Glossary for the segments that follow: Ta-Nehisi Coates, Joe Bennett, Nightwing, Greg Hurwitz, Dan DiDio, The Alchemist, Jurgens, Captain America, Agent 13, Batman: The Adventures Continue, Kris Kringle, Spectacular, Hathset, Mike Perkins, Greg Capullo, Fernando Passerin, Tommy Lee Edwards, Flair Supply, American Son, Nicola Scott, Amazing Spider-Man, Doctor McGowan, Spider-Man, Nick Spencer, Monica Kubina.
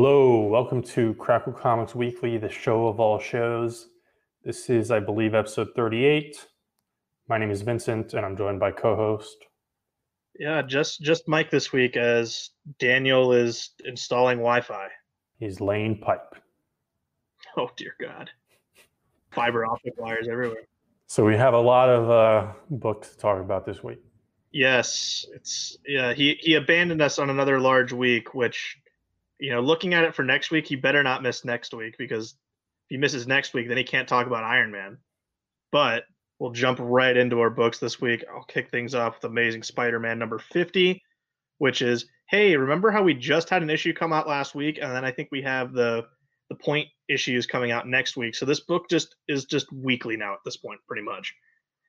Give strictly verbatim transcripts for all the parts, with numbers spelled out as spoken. Hello, welcome to Crackle Comics Weekly, the show of all shows. This is, I believe, episode thirty-eight. My name is Vincent, and I'm joined by co-host. Yeah, just just Mike this week as Daniel is installing Wi-Fi. He's laying pipe. Oh, dear God. Fiber optic wires everywhere. So we have a lot of uh, books to talk about this week. Yes, it's yeah. He, he abandoned us on another large week, which... You know, looking at it for next week, he better not miss next week, because if he misses next week, then he can't talk about Iron Man. But we'll jump right into our books this week. I'll kick things off with Amazing Spider-Man number fifty, which is, hey, remember how we just had an issue come out last week? And then I think we have the the point issues coming out next week. So this book just is just weekly now at this point, pretty much.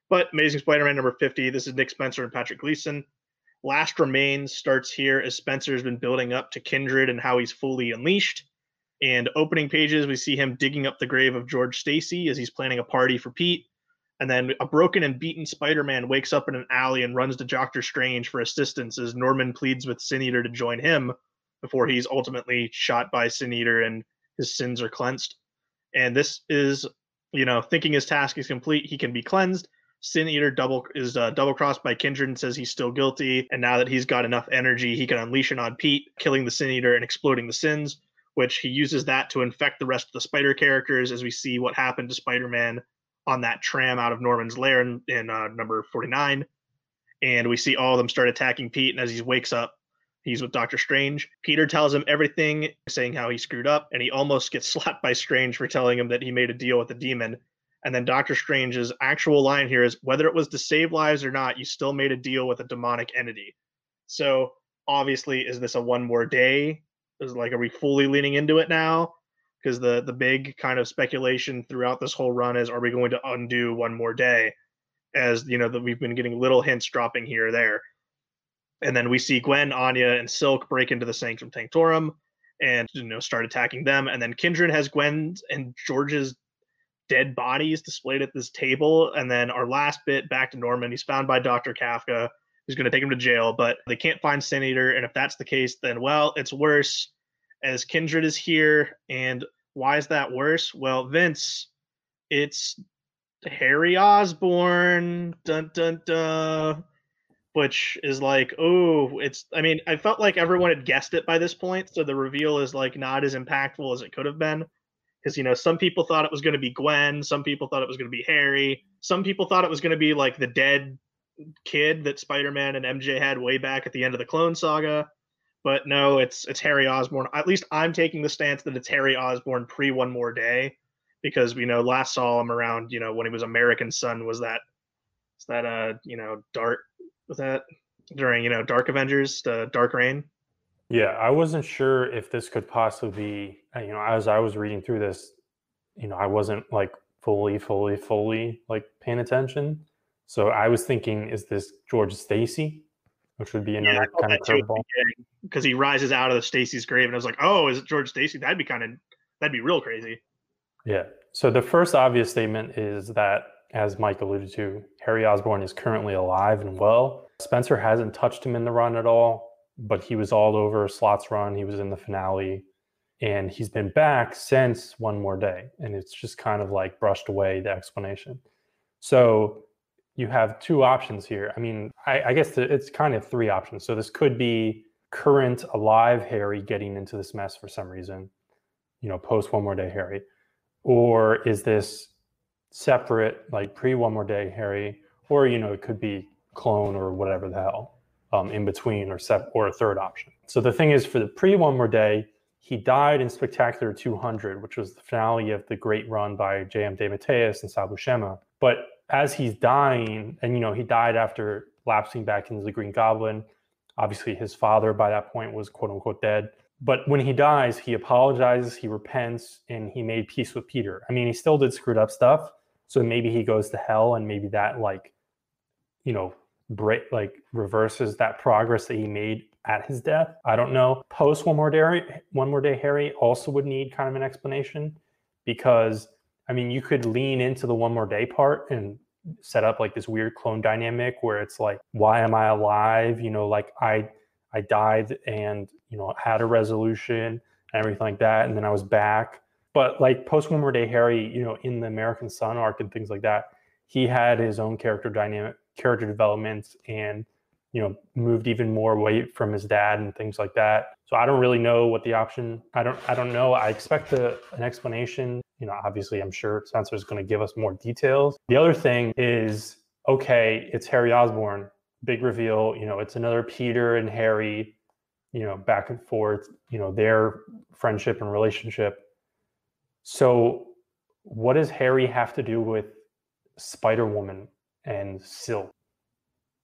But Amazing Spider-Man number fifty, this is Nick Spencer and Patrick Gleason. Last Remains starts here as Spencer's been building up to Kindred and how he's fully unleashed. And opening pages, we see him digging up the grave of George Stacy as he's planning a party for Pete. And then a broken and beaten Spider-Man wakes up in an alley and runs to Doctor Strange for assistance as Norman pleads with Sin Eater to join him before he's ultimately shot by Sin Eater and his sins are cleansed. And this is, you know, thinking his task is complete, he can be cleansed. Sin Eater double is uh, double crossed by Kindred and says he's still guilty, and now that he's got enough energy, he can unleash it on Pete, killing the Sin Eater and exploding the sins, which he uses that to infect the rest of the Spider characters, as we see what happened to Spider-Man on that tram out of Norman's lair in, in uh, number forty-nine. And we see all of them start attacking Pete, and as he wakes up, he's with Doctor Strange. Peter tells him everything, saying how he screwed up, and he almost gets slapped by Strange for telling him that he made a deal with the demon. And then Doctor Strange's actual line here is, whether it was to save lives or not, you still made a deal with a demonic entity. So obviously, is this a one more day? Is like, are we fully leaning into it now? Because the, the big kind of speculation throughout this whole run is, are we going to undo one more day? As, you know, that we've been getting little hints dropping here or there. And then we see Gwen, Anya, and Silk break into the Sanctum Sanctorum and, you know, start attacking them. And then Kindred has Gwen's and George's dead bodies displayed at this table. And then our last bit, back to Norman. He's found by Doctor Kafka, who's going to take him to jail, but they can't find Sin Eater. And if that's the case, then, well, it's worse, as Kindred is here. And why is that worse? Well, Vince, it's Harry Osborn, dun dun dun, which is like, oh, it's, I mean, I felt like everyone had guessed it by this point, so the reveal is like not as impactful as it could have been. Because, you know, some people thought it was going to be Gwen. Some people thought it was going to be Harry. Some people thought it was going to be like the dead kid that Spider-Man and M J had way back at the end of the Clone Saga. But no, it's it's Harry Osborn. At least I'm taking the stance that it's Harry Osborn pre One More Day, because we, you know, last saw him around, you know, when he was American Son. Was that was that uh you know Dark was that during you know Dark Avengers, the uh, Dark Reign. Yeah, I wasn't sure if this could possibly be, you know, as I was reading through this, you know, I wasn't like fully, fully, fully like paying attention. So I was thinking, is this George Stacy? Which would be another yeah, kind of curveball. Because he rises out of Stacy's grave, and I was like, oh, is it George Stacy? That'd be kind of, that'd be real crazy. Yeah. So the first obvious statement is that, as Mike alluded to, Harry Osborn is currently alive and well. Spencer hasn't touched him in the run at all, but he was all over Slot's run. He was in the finale, and he's been back since One More Day. And it's just kind of like brushed away the explanation. So you have two options here. I mean, I, I guess it's kind of three options. So this could be current alive Harry getting into this mess for some reason, you know, post One More Day Harry, or is this separate, like pre One More Day Harry, or, you know, it could be clone or whatever the hell. Um, in between, or sep- or a third option. So the thing is, for the pre-One More Day, he died in Spectacular two hundred, which was the finale of the great run by J M De Mateus and Sabu Shema. But as he's dying, and, you know, he died after lapsing back into the Green Goblin. Obviously, his father by that point was quote-unquote dead. But when he dies, he apologizes, he repents, and he made peace with Peter. I mean, he still did screwed up stuff, so maybe he goes to hell, and maybe that, like, you know, break like reverses that progress that he made at his death. I don't know. Post One More Day, One More Day Harry also would need kind of an explanation, because, I mean, you could lean into the One More Day part and set up like this weird clone dynamic where it's like, why am I alive? You know, like I I died and, you know, had a resolution, and everything like that. And then I was back. But like post One More Day Harry, you know, in the American Son arc and things like that, he had his own character dynamic, character development, and, you know, moved even more weight from his dad and things like that. So I don't really know what the option, I don't, I don't know. I expect a, an explanation. You know, obviously I'm sure Spencer's going to give us more details. The other thing is, okay, it's Harry Osborn, big reveal, you know, it's another Peter and Harry, you know, back and forth, you know, their friendship and relationship. So what does Harry have to do with Spider-Woman and Silk?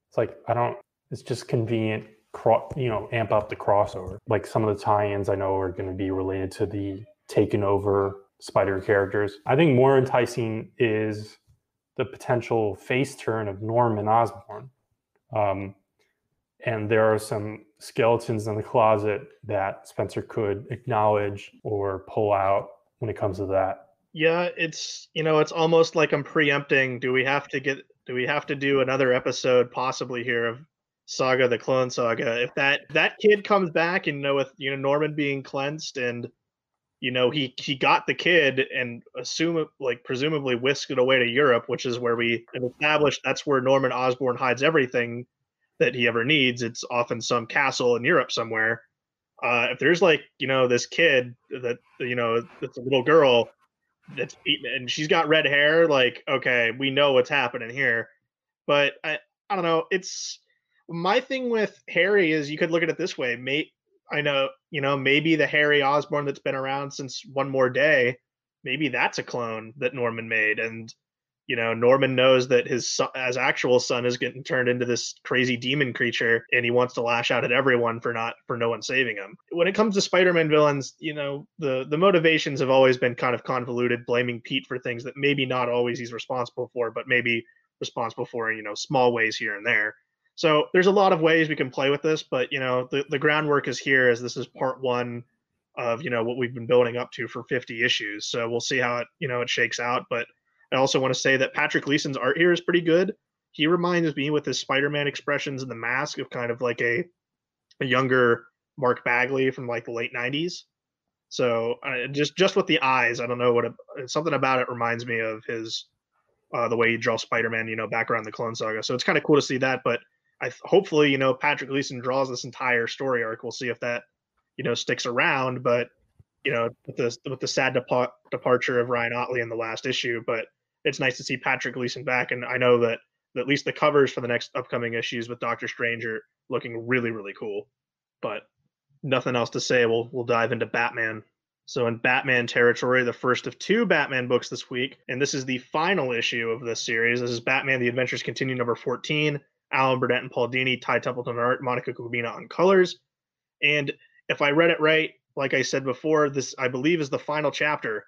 It's like, I don't, it's just convenient, cro- you know, amp up the crossover. Like some of the tie-ins I know are going to be related to the taken over Spider characters. I think more enticing is the potential face turn of Norman Osborn. Um, and there are some skeletons in the closet that Spencer could acknowledge or pull out when it comes to that. Yeah, it's, you know, it's almost like I'm preempting. Do we have to get, do we have to do another episode possibly here of Saga, the Clone Saga? If that, that kid comes back and, you know, with, you know, Norman being cleansed and, you know, he, he got the kid and assume like presumably whisked it away to Europe, which is where we have established that's where Norman Osborn hides everything that he ever needs. It's often some castle in Europe somewhere. Uh, if there's like, you know, this kid that, you know, that's a little girl that's eating and she's got red hair, like, okay, we know what's happening here. But I, I don't know. It's my thing with Harry is you could look at it this way, mate. I know, you know, maybe the Harry Osborn that's been around since One More Day, maybe that's a clone that Norman made. And, you know, Norman knows that his son, his actual son is getting turned into this crazy demon creature and he wants to lash out at everyone for not, for no one saving him. When it comes to Spider-Man villains, you know, the, the motivations have always been kind of convoluted, blaming Pete for things that maybe not always he's responsible for, but maybe responsible for, you know, small ways here and there. So there's a lot of ways we can play with this, but, you know, the, the groundwork is here as this is part one of, you know, what we've been building up to for fifty issues. So we'll see how it, you know, it shakes out. But I also want to say that Patrick Gleason's art here is pretty good. He reminds me with his Spider-Man expressions and the mask of kind of like a, a younger Mark Bagley from like the late nineties. So uh, just, just with the eyes, I don't know what, it, something about it reminds me of his, uh, the way he draws Spider-Man, you know, back around the Clone Saga. So it's kind of cool to see that, but I th- hopefully, you know, Patrick Gleason draws this entire story arc. We'll see if that, you know, sticks around. But, you know, with the with the sad depo- departure of Ryan Otley in the last issue, but it's nice to see Patrick Gleason back. And I know that, that at least the covers for the next upcoming issues with Doctor Strange are looking really, really cool. But nothing else to say. We'll we'll dive into Batman. So in Batman territory, the first of two Batman books this week, and this is the final issue of this series. This is Batman: The Adventures Continue, number fourteen. Alan Burdett and Paul Dini, Ty Templeton on art, Monica Kubina on colors. And if I read it right, like I said before, this, I believe, is the final chapter.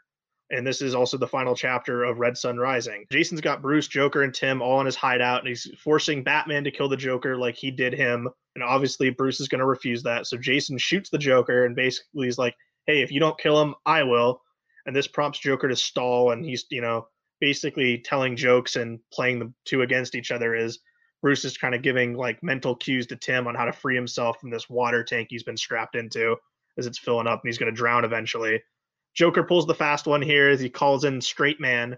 And this is also the final chapter of Red Sun Rising. Jason's got Bruce, Joker, and Tim all in his hideout, and he's forcing Batman to kill the Joker like he did him. And obviously, Bruce is going to refuse that. So Jason shoots the Joker and basically is like, hey, if you don't kill him, I will. And this prompts Joker to stall. And he's, you know, basically telling jokes and playing the two against each other is, Bruce is kind of giving like mental cues to Tim on how to free himself from this water tank he's been strapped into as it's filling up and he's going to drown eventually. Joker pulls the fast one here as he calls in Straight Man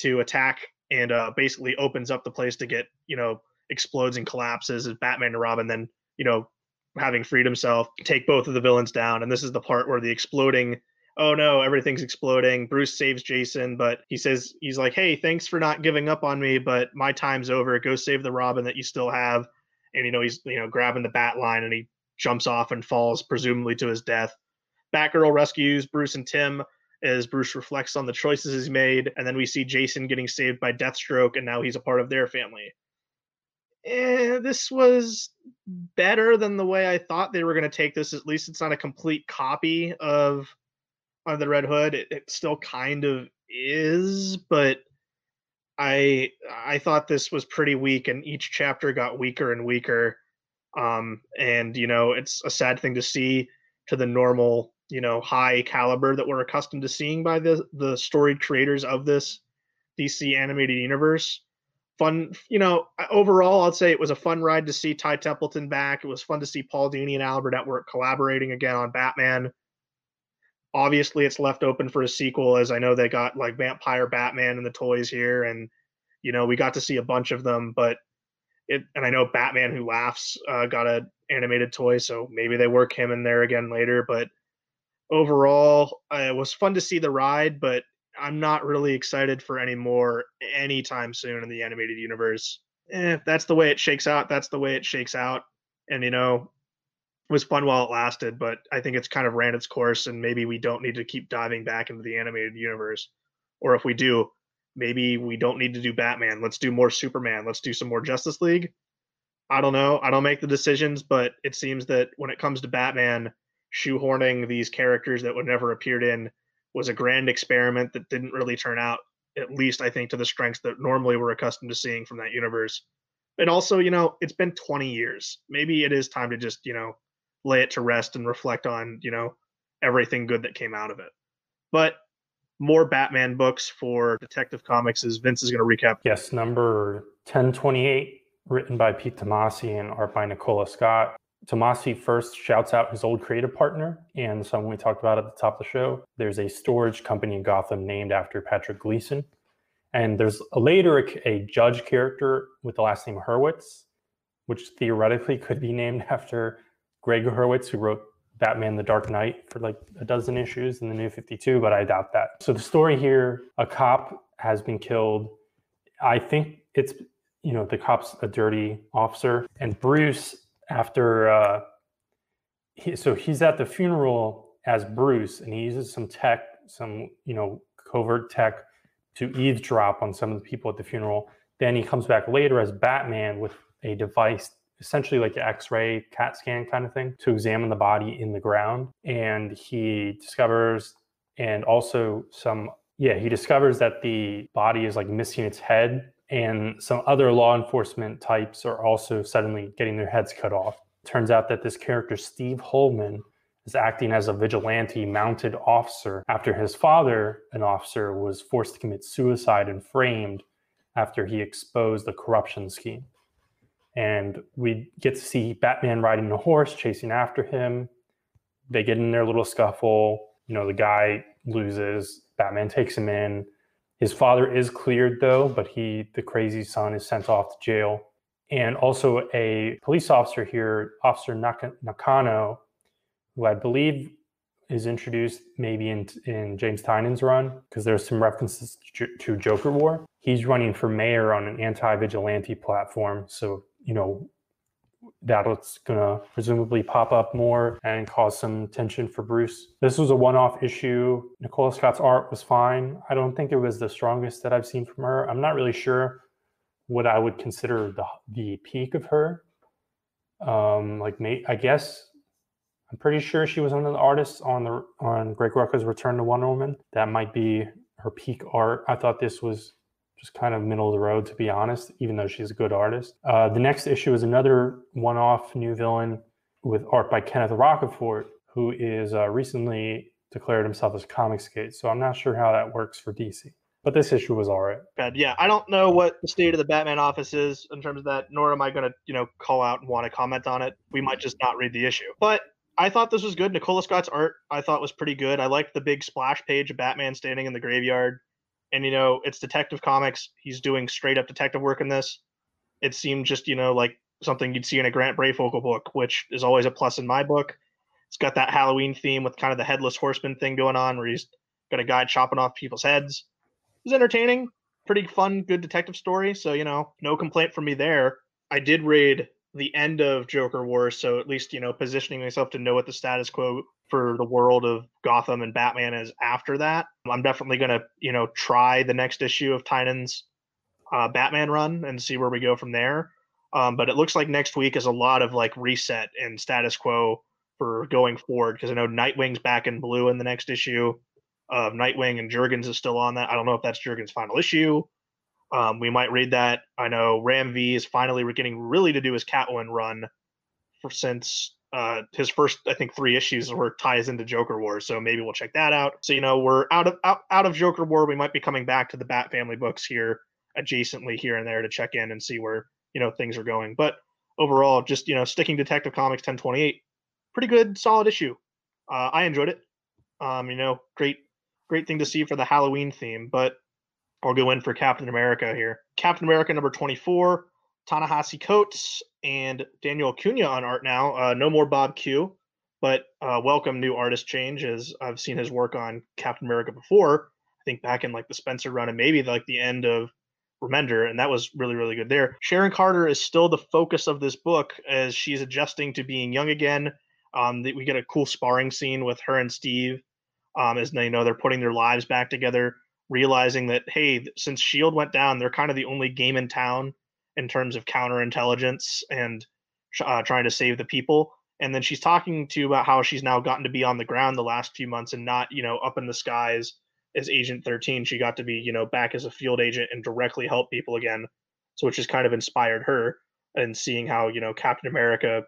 to attack and uh, basically opens up the place to get, you know, explodes and collapses as Batman and Robin then, you know, having freed himself, take both of the villains down. And this is the part where the exploding, oh no, everything's exploding. Bruce saves Jason, but he says, he's like, hey, thanks for not giving up on me, but my time's over. Go save the Robin that you still have. And, you know, he's, you know, grabbing the bat line and he jumps off and falls presumably to his death. Batgirl rescues Bruce and Tim as Bruce reflects on the choices he's made. And then we see Jason getting saved by Deathstroke. And now he's a part of their family. Eh, this was better than the way I thought they were going to take this. At least it's not a complete copy of Under the Red Hood. It, it still kind of is, but I I thought this was pretty weak, and each chapter got weaker and weaker. Um, and you know, it's a sad thing to see to the normal, you know, high caliber that we're accustomed to seeing by the the story creators of this D C animated universe. Fun, you know, overall, I'd say it was a fun ride to see Ty Templeton back. It was fun to see Paul Dini and Albert at work collaborating again on Batman. Obviously, it's left open for a sequel, as I know they got like Vampire Batman and the toys here, and you know we got to see a bunch of them. But it, and I know Batman Who Laughs uh, got a animated toy, so maybe they work him in there again later. But overall, it was fun to see the ride, but I'm not really excited for any more anytime soon in the animated universe. Eh, that's the way it shakes out. That's the way it shakes out. And, you know, it was fun while it lasted, but I think it's kind of ran its course, and maybe we don't need to keep diving back into the animated universe. Or if we do, maybe we don't need to do Batman. Let's do more Superman. Let's do some more Justice League. I don't know. I don't make the decisions, but it seems that when it comes to Batman, shoehorning these characters that would never appeared in was a grand experiment that didn't really turn out, at least I think, to the strengths that normally we're accustomed to seeing from that universe. And also, you know, it's been twenty years. Maybe it is time to just, you know, lay it to rest and reflect on, you know, everything good that came out of it. But more Batman books for Detective Comics, as Vince is going to recap. Yes, number ten twenty-eight, written by Pete Tomasi and art by Nicola Scott. Tomasi first shouts out his old creative partner and someone we talked about at the top of the show. There's a storage company in Gotham named after Patrick Gleason. And there's a later a, a judge character with the last name Hurwitz, which theoretically could be named after Greg Hurwitz, who wrote Batman the Dark Knight for like a dozen issues in the New fifty-two, but I doubt that. So the story here, a cop has been killed. I think it's, you know, the cop's a dirty officer. And Bruce... After, uh, he, so he's at the funeral as Bruce, and he uses some tech, some, you know, covert tech to eavesdrop on some of the people at the funeral. Then he comes back later as Batman with a device, essentially like an X-ray, CAT scan kind of thing, to examine the body in the ground. And he discovers, and also some, yeah, he discovers that the body is like missing its head. And some other law enforcement types are also suddenly getting their heads cut off. Turns out that this character, Steve Holman, is acting as a vigilante mounted officer after his father, an officer, was forced to commit suicide and framed after he exposed the corruption scheme. And we get to see Batman riding a horse, chasing after him. They get in their little scuffle. You know, the guy loses. Batman takes him in. His father is cleared, though, but he, the crazy son, is sent off to jail. And also a police officer here, Officer Nakano, who I believe is introduced maybe in, in James Tynion's run, because there's some references to Joker War. He's running for mayor on an anti-vigilante platform. So, you know, that's going to presumably pop up more and cause some tension for Bruce. This was a one-off issue. Nicola Scott's art was fine. I don't think it was the strongest that I've seen from her. I'm not really sure what I would consider the, the peak of her. Um, like, I guess I'm pretty sure she was one of the artists on the on Greg Rucka's Return to Wonder Woman. That might be her peak art. I thought this was just kind of middle of the road, to be honest, even though she's a good artist. Uh, the next issue is another one-off new villain with art by Kenneth Rocafort, who is uh, recently declared himself as Comicsgate. So I'm not sure how that works for D C. But this issue was all right. Yeah, I don't know what the state of the Batman office is in terms of that, nor am I going to, you know, call out and want to comment on it. We might just not read the issue. But I thought this was good. Nicola Scott's art, I thought, was pretty good. I liked the big splash page of Batman standing in the graveyard. And, you know, it's Detective Comics. He's doing straight up detective work in this. It seemed just, you know, like something you'd see in a Grant Brayfogle book, which is always a plus in my book. It's got that Halloween theme with kind of the headless horseman thing going on, where he's got a guy chopping off people's heads. It was entertaining, pretty fun, good detective story. So, you know, no complaint from me there. I did read the end of Joker War, so at least, you know, positioning myself to know what the status quo for the world of Gotham and Batman is after that. I'm definitely going to, you know, try the next issue of Tynion's uh, Batman run and see where we go from there. Um, but it looks like next week is a lot of like reset and status quo for going forward, because I know Nightwing's back in blue in the next issue of uh, Nightwing, and Jurgens is still on that. I don't know if that's Jurgens' final issue. Um, we might read that. I know Ram V is finally getting really to do his Catwoman run for since uh, his first, I think, three issues were ties into Joker War. So maybe we'll check that out. So, you know, we're out of out, out of Joker War. We might be coming back to the Bat Family books here adjacently here and there to check in and see where, you know, things are going. But overall, just, you know, sticking Detective Comics ten twenty-eight, pretty good, solid issue. Uh, I enjoyed it. Um, you know, great, great thing to see for the Halloween theme, but I'll go in for Captain America here. Captain America number twenty-four, Ta-Nehisi Coates and Daniel Acuna on art now. Uh, no more Bob Q, but uh, welcome new artist change, as I've seen his work on Captain America before. I think back in like the Spencer run and maybe like the end of Remender, and that was really, really good there. Sharon Carter is still the focus of this book as she's adjusting to being young again. Um, we get a cool sparring scene with her and Steve, um, as you know, they're putting their lives back together, realizing that, hey, since S H I E L D went down, they're kind of the only game in town in terms of counterintelligence and uh, trying to save the people. And then she's talking to about how she's now gotten to be on the ground the last few months and not, you know, up in the skies as Agent thirteen. She got to be, you know, back as a field agent and directly help people again. So which has kind of inspired her and seeing how, you know, Captain America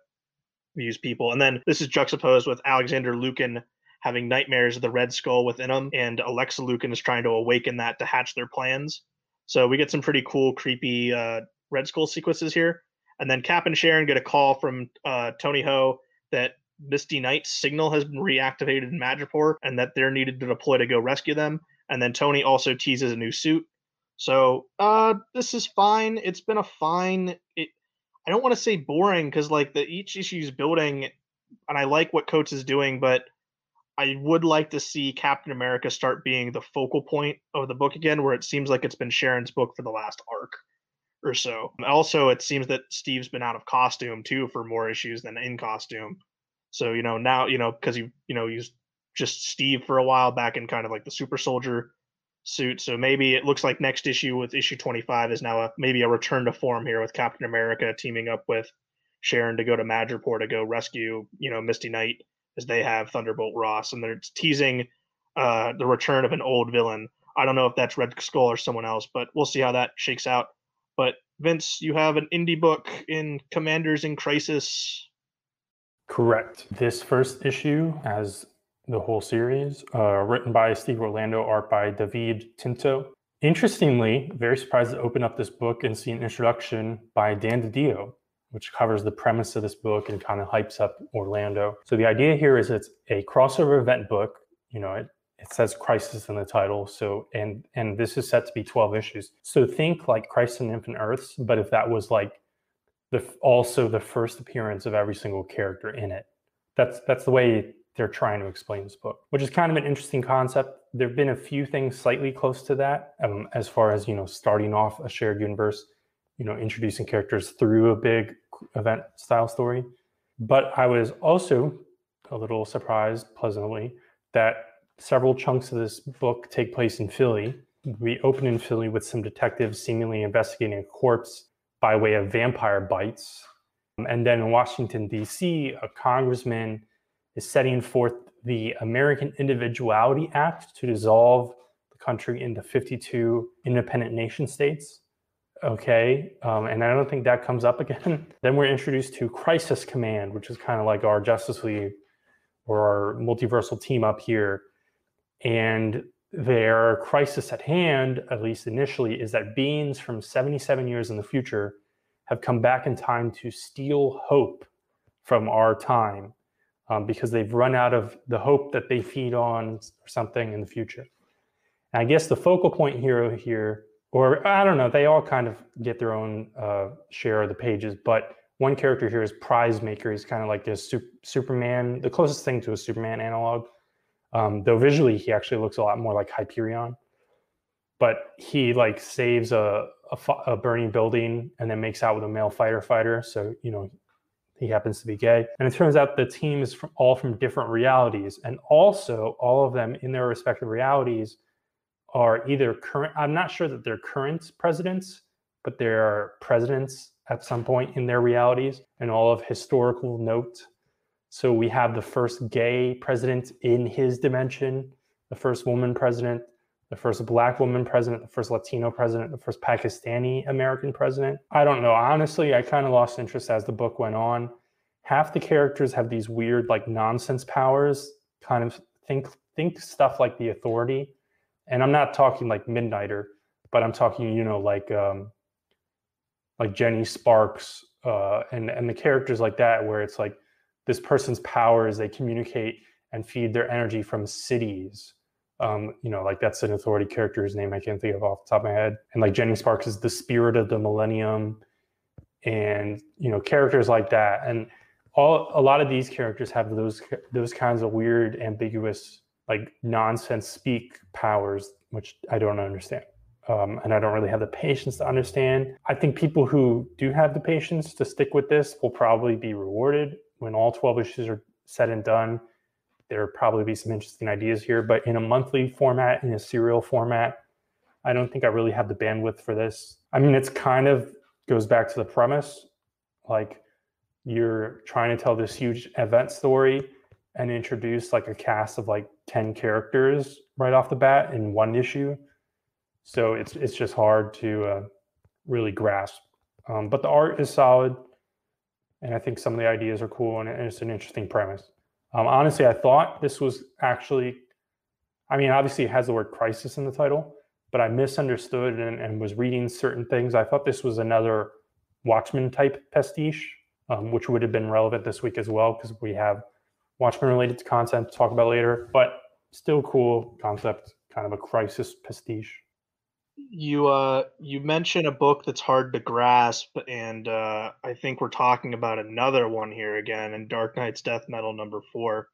views people. And then this is juxtaposed with Alexander Lukin having nightmares of the Red Skull within him, and Alexa Lukin is trying to awaken that to hatch their plans. So we get some pretty cool, creepy uh, Red Skull sequences here. And then Cap and Sharon get a call from uh, Tony Ho that Misty Knight's signal has been reactivated in Madripoor and that they're needed to deploy to go rescue them. And then Tony also teases a new suit. So uh, this is fine. It's been a fine. It, I don't want to say boring because like the each issue's building, and I like what Coates is doing, but I would like to see Captain America start being the focal point of the book again, where it seems like it's been Sharon's book for the last arc or so. Also, it seems that Steve's been out of costume too for more issues than in costume. So, you know, now, you know, because you, you know, he's just Steve for a while back in kind of like the super soldier suit. So maybe it looks like next issue with issue twenty-five is now a, maybe a return to form here with Captain America teaming up with Sharon to go to Madripoor to go rescue, you know, Misty Knight as they have Thunderbolt Ross. And they're teasing uh, the return of an old villain. I don't know if that's Red Skull or someone else, but we'll see how that shakes out. But Vince, you have an indie book in Commanders in Crisis. Correct. This first issue, as the whole series, uh, written by Steve Orlando, art by David Tinto. Interestingly, very surprised to open up this book and see an introduction by Dan DiDio, which covers the premise of this book and kind of hypes up Orlando. So the idea here is it's a crossover event book. You know, it, it says Crisis in the title. So, and and this is set to be twelve issues. So think like Crisis on Infinite Earths, but if that was like the also the first appearance of every single character in it. That's that's the way they're trying to explain this book, which is kind of an interesting concept. There've been a few things slightly close to that, um, as far as, you know, starting off a shared universe, you know, introducing characters through a big event style story. But I was also a little surprised, pleasantly, that several chunks of this book take place in Philly. We open in Philly with some detectives seemingly investigating a corpse by way of vampire bites. And then in Washington, D C, a congressman is setting forth the American Individuality Act to dissolve the country into fifty-two independent nation states. Okay, um, and I don't think that comes up again. Then we're introduced to Crisis Command, which is kind of like our Justice League or our multiversal team up here. And their crisis at hand, at least initially, is that beings from seventy-seven years in the future have come back in time to steal hope from our time, um, because they've run out of the hope that they feed on or something in the future. And I guess the focal point hero here, or I don't know, they all kind of get their own uh, share of the pages, but one character here is Prize Maker. He's kind of like this su- Superman, the closest thing to a Superman analog. Um, though visually, he actually looks a lot more like Hyperion, but he like saves a, a, a burning building and then makes out with a male fighter fighter. So, you know, he happens to be gay. And it turns out the team is from, all from different realities. And also all of them in their respective realities are either current, I'm not sure that they're current presidents, but they are presidents at some point in their realities and all of historical note. So we have the first gay president in his dimension, the first woman president, the first black woman president, the first Latino president, the first Pakistani American president. I don't know. Honestly, I kind of lost interest as the book went on. Half the characters have these weird, like, nonsense powers, kind of think think stuff like the Authority. And I'm not talking like Midnighter, but I'm talking, you know, like um, like Jenny Sparks uh, and, and the characters like that, where it's like, this person's power is they communicate and feed their energy from cities. Um, you know, like that's an authority character's name I can't think of off the top of my head. And like Jenny Sparks is the spirit of the millennium, and, you know, characters like that. And all a lot of these characters have those those kinds of weird, ambiguous, like nonsense speak powers, which I don't understand. Um, and I don't really have the patience to understand. I think people who do have the patience to stick with this will probably be rewarded when all twelve issues are said and done. There will probably be some interesting ideas here, but in a monthly format, in a serial format, I don't think I really have the bandwidth for this. I mean, it's kind of goes back to the premise. Like, you're trying to tell this huge event story and introduce like a cast of like ten characters right off the bat in one issue. So it's it's just hard to uh, really grasp. Um, but the art is solid, and I think some of the ideas are cool, and it's an interesting premise. Um, honestly, I thought this was actually, I mean, obviously it has the word crisis in the title, but I misunderstood and, and was reading certain things. I thought this was another Watchmen type pastiche, um, which would have been relevant this week as well, because we have Watchmen related content to talk about later, but still cool concept, kind of a crisis pastiche. You uh you mentioned a book that's hard to grasp, and uh, I think we're talking about another one here again in Dark Knight's Death Metal number four,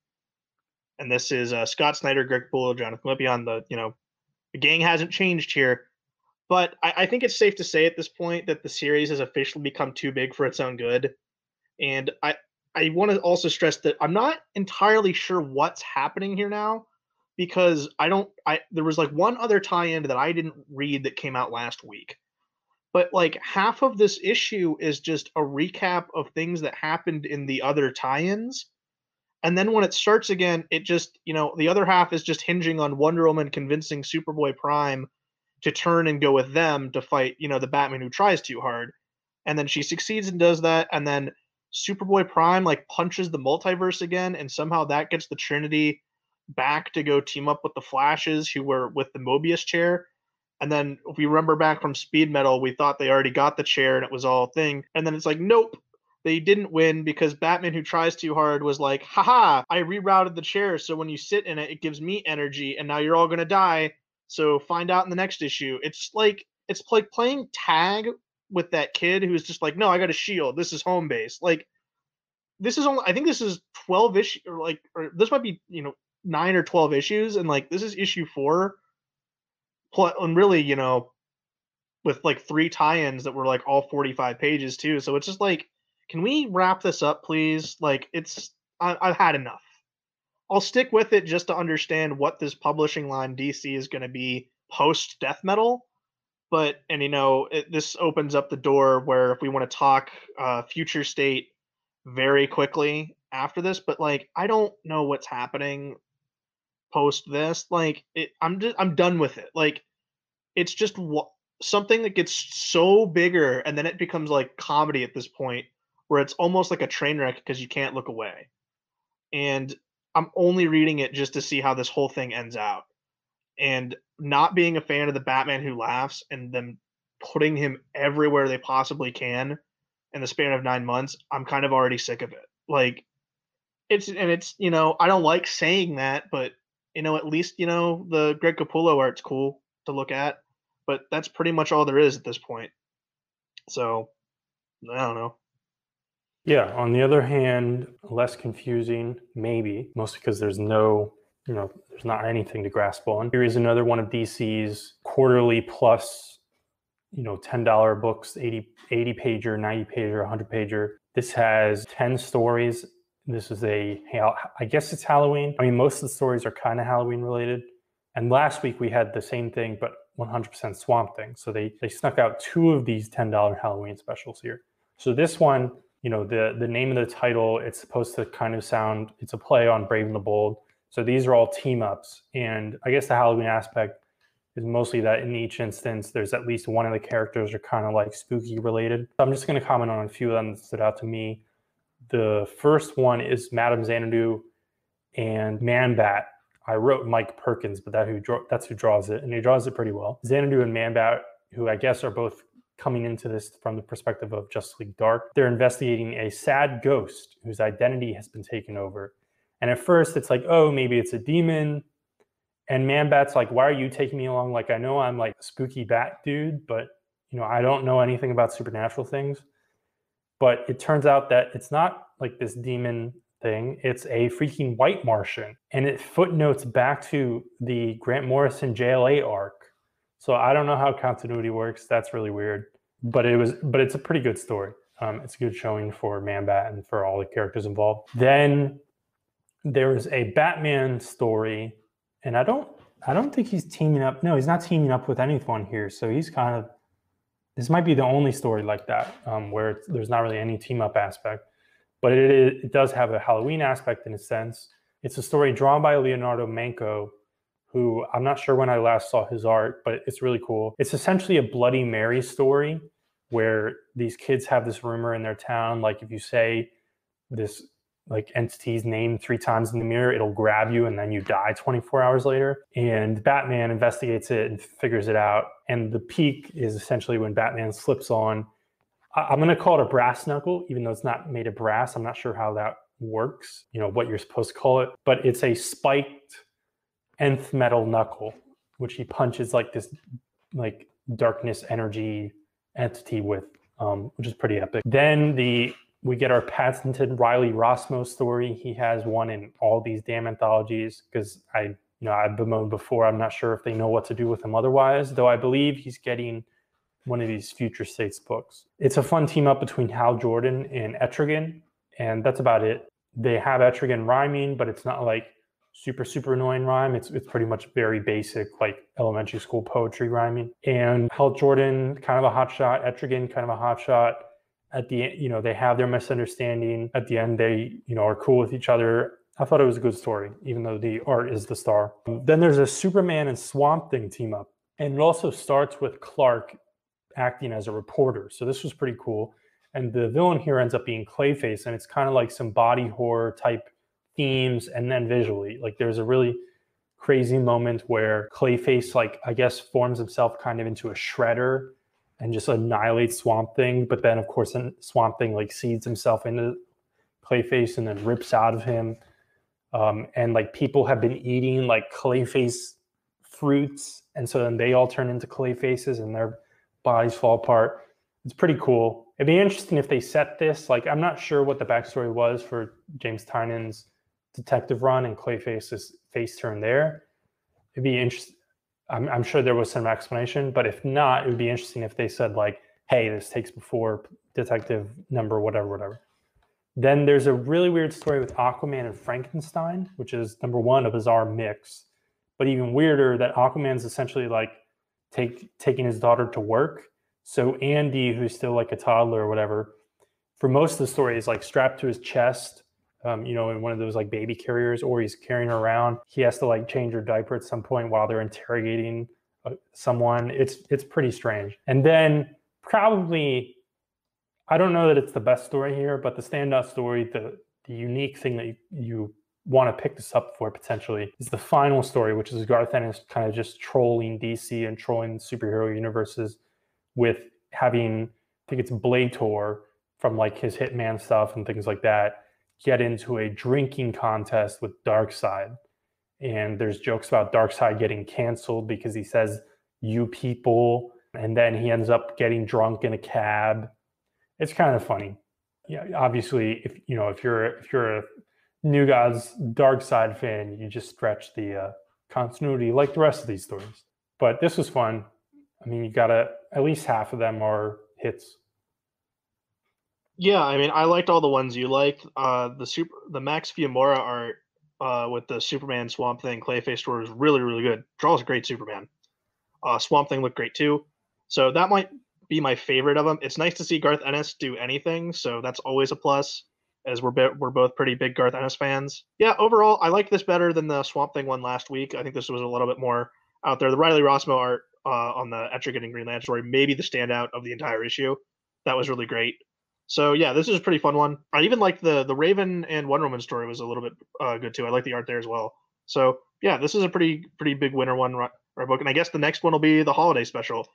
and this is uh, Scott Snyder, Greg Capullo, Jonathan Lippe on the you know the gang hasn't changed here, but I, I think it's safe to say at this point that the series has officially become too big for its own good, and I I want to also stress that I'm not entirely sure what's happening here now. Because I don't, I there was like one other tie-in that I didn't read that came out last week, but like half of this issue is just a recap of things that happened in the other tie-ins, and then when it starts again, it just you know the other half is just hinging on Wonder Woman convincing Superboy Prime to turn and go with them to fight you know the Batman who tries too hard, and then she succeeds and does that, and then Superboy Prime like punches the multiverse again, and somehow that gets the Trinity back to go team up with the Flashes, who were with the Mobius chair. And then if we remember back from Speed Metal, we thought they already got the chair and it was all a thing. And then it's like, nope, they didn't win, because Batman Who Tries Too Hard was like, haha, I rerouted the chair, so when you sit in it, it gives me energy, and now you're all gonna die, so find out in the next issue. It's like, it's like playing tag with that kid who's just like, no, I got a shield, this is home base. Like, this is only, I think this is twelve ish, or like, or this might be, you know, nine or twelve issues, and like this is issue four, and really you know with like three tie-ins that were like all forty-five pages too, so it's just like, can we wrap this up please? Like, it's I, I've had enough. I'll stick with it just to understand what this publishing line D C is going to be post Death Metal, but and you know it, this opens up the door where if we want to talk uh future state very quickly after this, but like I don't know what's happening post this. Like, it, I'm just, I'm done with it. Like, it's just wh- something that gets so bigger, and then it becomes like comedy at this point, where it's almost like a train wreck because you can't look away. And I'm only reading it just to see how this whole thing ends out. And not being a fan of the Batman Who Laughs and them putting him everywhere they possibly can in the span of nine months, I'm kind of already sick of it. Like, it's and it's you know I don't like saying that, but you know, at least, you know, the Greg Capullo art's cool to look at, but that's pretty much all there is at this point. So, I don't know. Yeah, on the other hand, less confusing, maybe, mostly because there's no, you know, there's not anything to grasp on. Here is another one of D C's quarterly plus, you know, ten dollar books, eighty, eighty pager, ninety pager, one hundred pager. This has ten stories. This is a, I guess it's Halloween. I mean, most of the stories are kind of Halloween related. And last week we had the same thing, but one hundred percent Swamp Thing. So they they snuck out two of these ten dollar Halloween specials here. So this one, you know, the, the name of the title, it's supposed to kind of sound, it's a play on Brave and the Bold. So these are all team ups. And I guess the Halloween aspect is mostly that in each instance, there's at least one of the characters are kind of like spooky related. So I'm just going to comment on a few of them that stood out to me. The first one is Madame Xanadu and Man-Bat. I wrote Mike Perkins, but that who draw, that's who draws it, and he draws it pretty well. Xanadu and Man-Bat, who I guess are both coming into this from the perspective of Justice League Dark, they're investigating a sad ghost whose identity has been taken over, And at first it's like, oh, maybe it's a demon. And Man-Bat's like, why are you taking me along? Like, I know I'm like a spooky bat dude, but you know, I don't know anything about supernatural things. But it turns out that it's not like this demon thing. It's a freaking white Martian. And it footnotes back to the Grant Morrison J L A arc. So I don't know how continuity works. That's really weird. But it was, but it's a pretty good story. Um, it's a good showing for Man-Bat and for all the characters involved. Then there was a Batman story, and I don't, I don't think he's teaming up. No, he's not teaming up with anyone here. So he's kind of, this might be the only story like that um, where it's, there's not really any team up aspect, but it, is, it does have a Halloween aspect in a sense. It's a story drawn by Leonardo Manco, who I'm not sure when I last saw his art, but it's really cool. It's essentially a Bloody Mary story where these kids have this rumor in their town, like if you say this like entity's name three times in the mirror, it'll grab you and then you die twenty-four hours later. And Batman investigates it and figures it out. And the peak is essentially when Batman slips on, I'm going to call it a brass knuckle, even though it's not made of brass. I'm not sure how that works, you know, what you're supposed to call it, but it's a spiked nth metal knuckle, which he punches like this like darkness energy entity with, um, which is pretty epic. Then the we get our patented Riley Rosmo story. He has one in all these damn anthologies because I, you know, I've bemoaned before. I'm not sure if they know what to do with him otherwise, though I believe he's getting one of these Future States books. It's a fun team up between Hal Jordan and Etrigan, and that's about it. They have Etrigan rhyming, but it's not like super, super annoying rhyme. It's it's pretty much very basic, like elementary school poetry rhyming. And Hal Jordan, kind of a hotshot. Etrigan, kind of a hotshot. At the end, you know, they have their misunderstanding. At the end, they, you know, are cool with each other. I thought it was a good story, even though the art is the star. Then there's a Superman and Swamp Thing team up. And it also starts with Clark acting as a reporter. So this was pretty cool. And the villain here ends up being Clayface. And it's kind of like some body horror type themes. And then visually, like there's a really crazy moment where Clayface, like, I guess forms himself kind of into a shredder and just annihilates Swamp Thing. But then of course, Swamp Thing like seeds himself into Clayface and then rips out of him. Um, and like people have been eating like Clayface fruits. And so then they all turn into Clayfaces and their bodies fall apart. It's pretty cool. It'd be interesting if they set this, like, I'm not sure what the backstory was for James Tynion's detective run and Clayface's face turn there. It'd be interesting. I'm, I'm sure there was some explanation, but if not, it would be interesting if they said like, hey, this takes before detective number, whatever, whatever. Then there's a really weird story with Aquaman and Frankenstein, which is number one, a bizarre mix, but even weirder that Aquaman's essentially like take, taking his daughter to work. So Andy, who's still like a toddler or whatever, for most of the story is like strapped to his chest. Um, you know, in one of those like baby carriers, or he's carrying her around. He has to like change her diaper at some point while they're interrogating uh, someone. It's it's pretty strange. And then probably, I don't know that it's the best story here, but the standout story, the the unique thing that you, you want to pick this up for potentially is the final story, which is Garth Ennis kind of just trolling D C and trolling superhero universes with having, I think it's Blator from like his Hitman stuff and things like that, get into a drinking contest with Darkseid. And there's jokes about Darkseid getting canceled because he says, you people, and then he ends up getting drunk in a cab. It's kind of funny. Yeah, obviously, if you know, if you're if you're a New Gods Darkseid fan, you just stretch the uh, continuity like the rest of these stories. But this was fun. I mean, you gotta, at least half of them are hits. Yeah, I mean, I liked all the ones you liked. Uh, the super, the Max Fiamora art uh, with the Superman, Swamp Thing, Clayface story was really, really good. Draws a great Superman. Uh, Swamp Thing looked great too. So that might be my favorite of them. It's nice to see Garth Ennis do anything, so that's always a plus, as we're be- we're both pretty big Garth Ennis fans. Yeah, overall, I like this better than the Swamp Thing one last week. I think this was a little bit more out there. The Riley Rosmo art uh, on the Etrigan and Green Lantern story, maybe the standout of the entire issue. That was really great. So yeah, this is a pretty fun one. I even liked the the Raven and Wonder Woman story was a little bit uh, good too. I like the art there as well. So yeah, this is a pretty pretty big winner one right book. And I guess the next one will be the holiday special,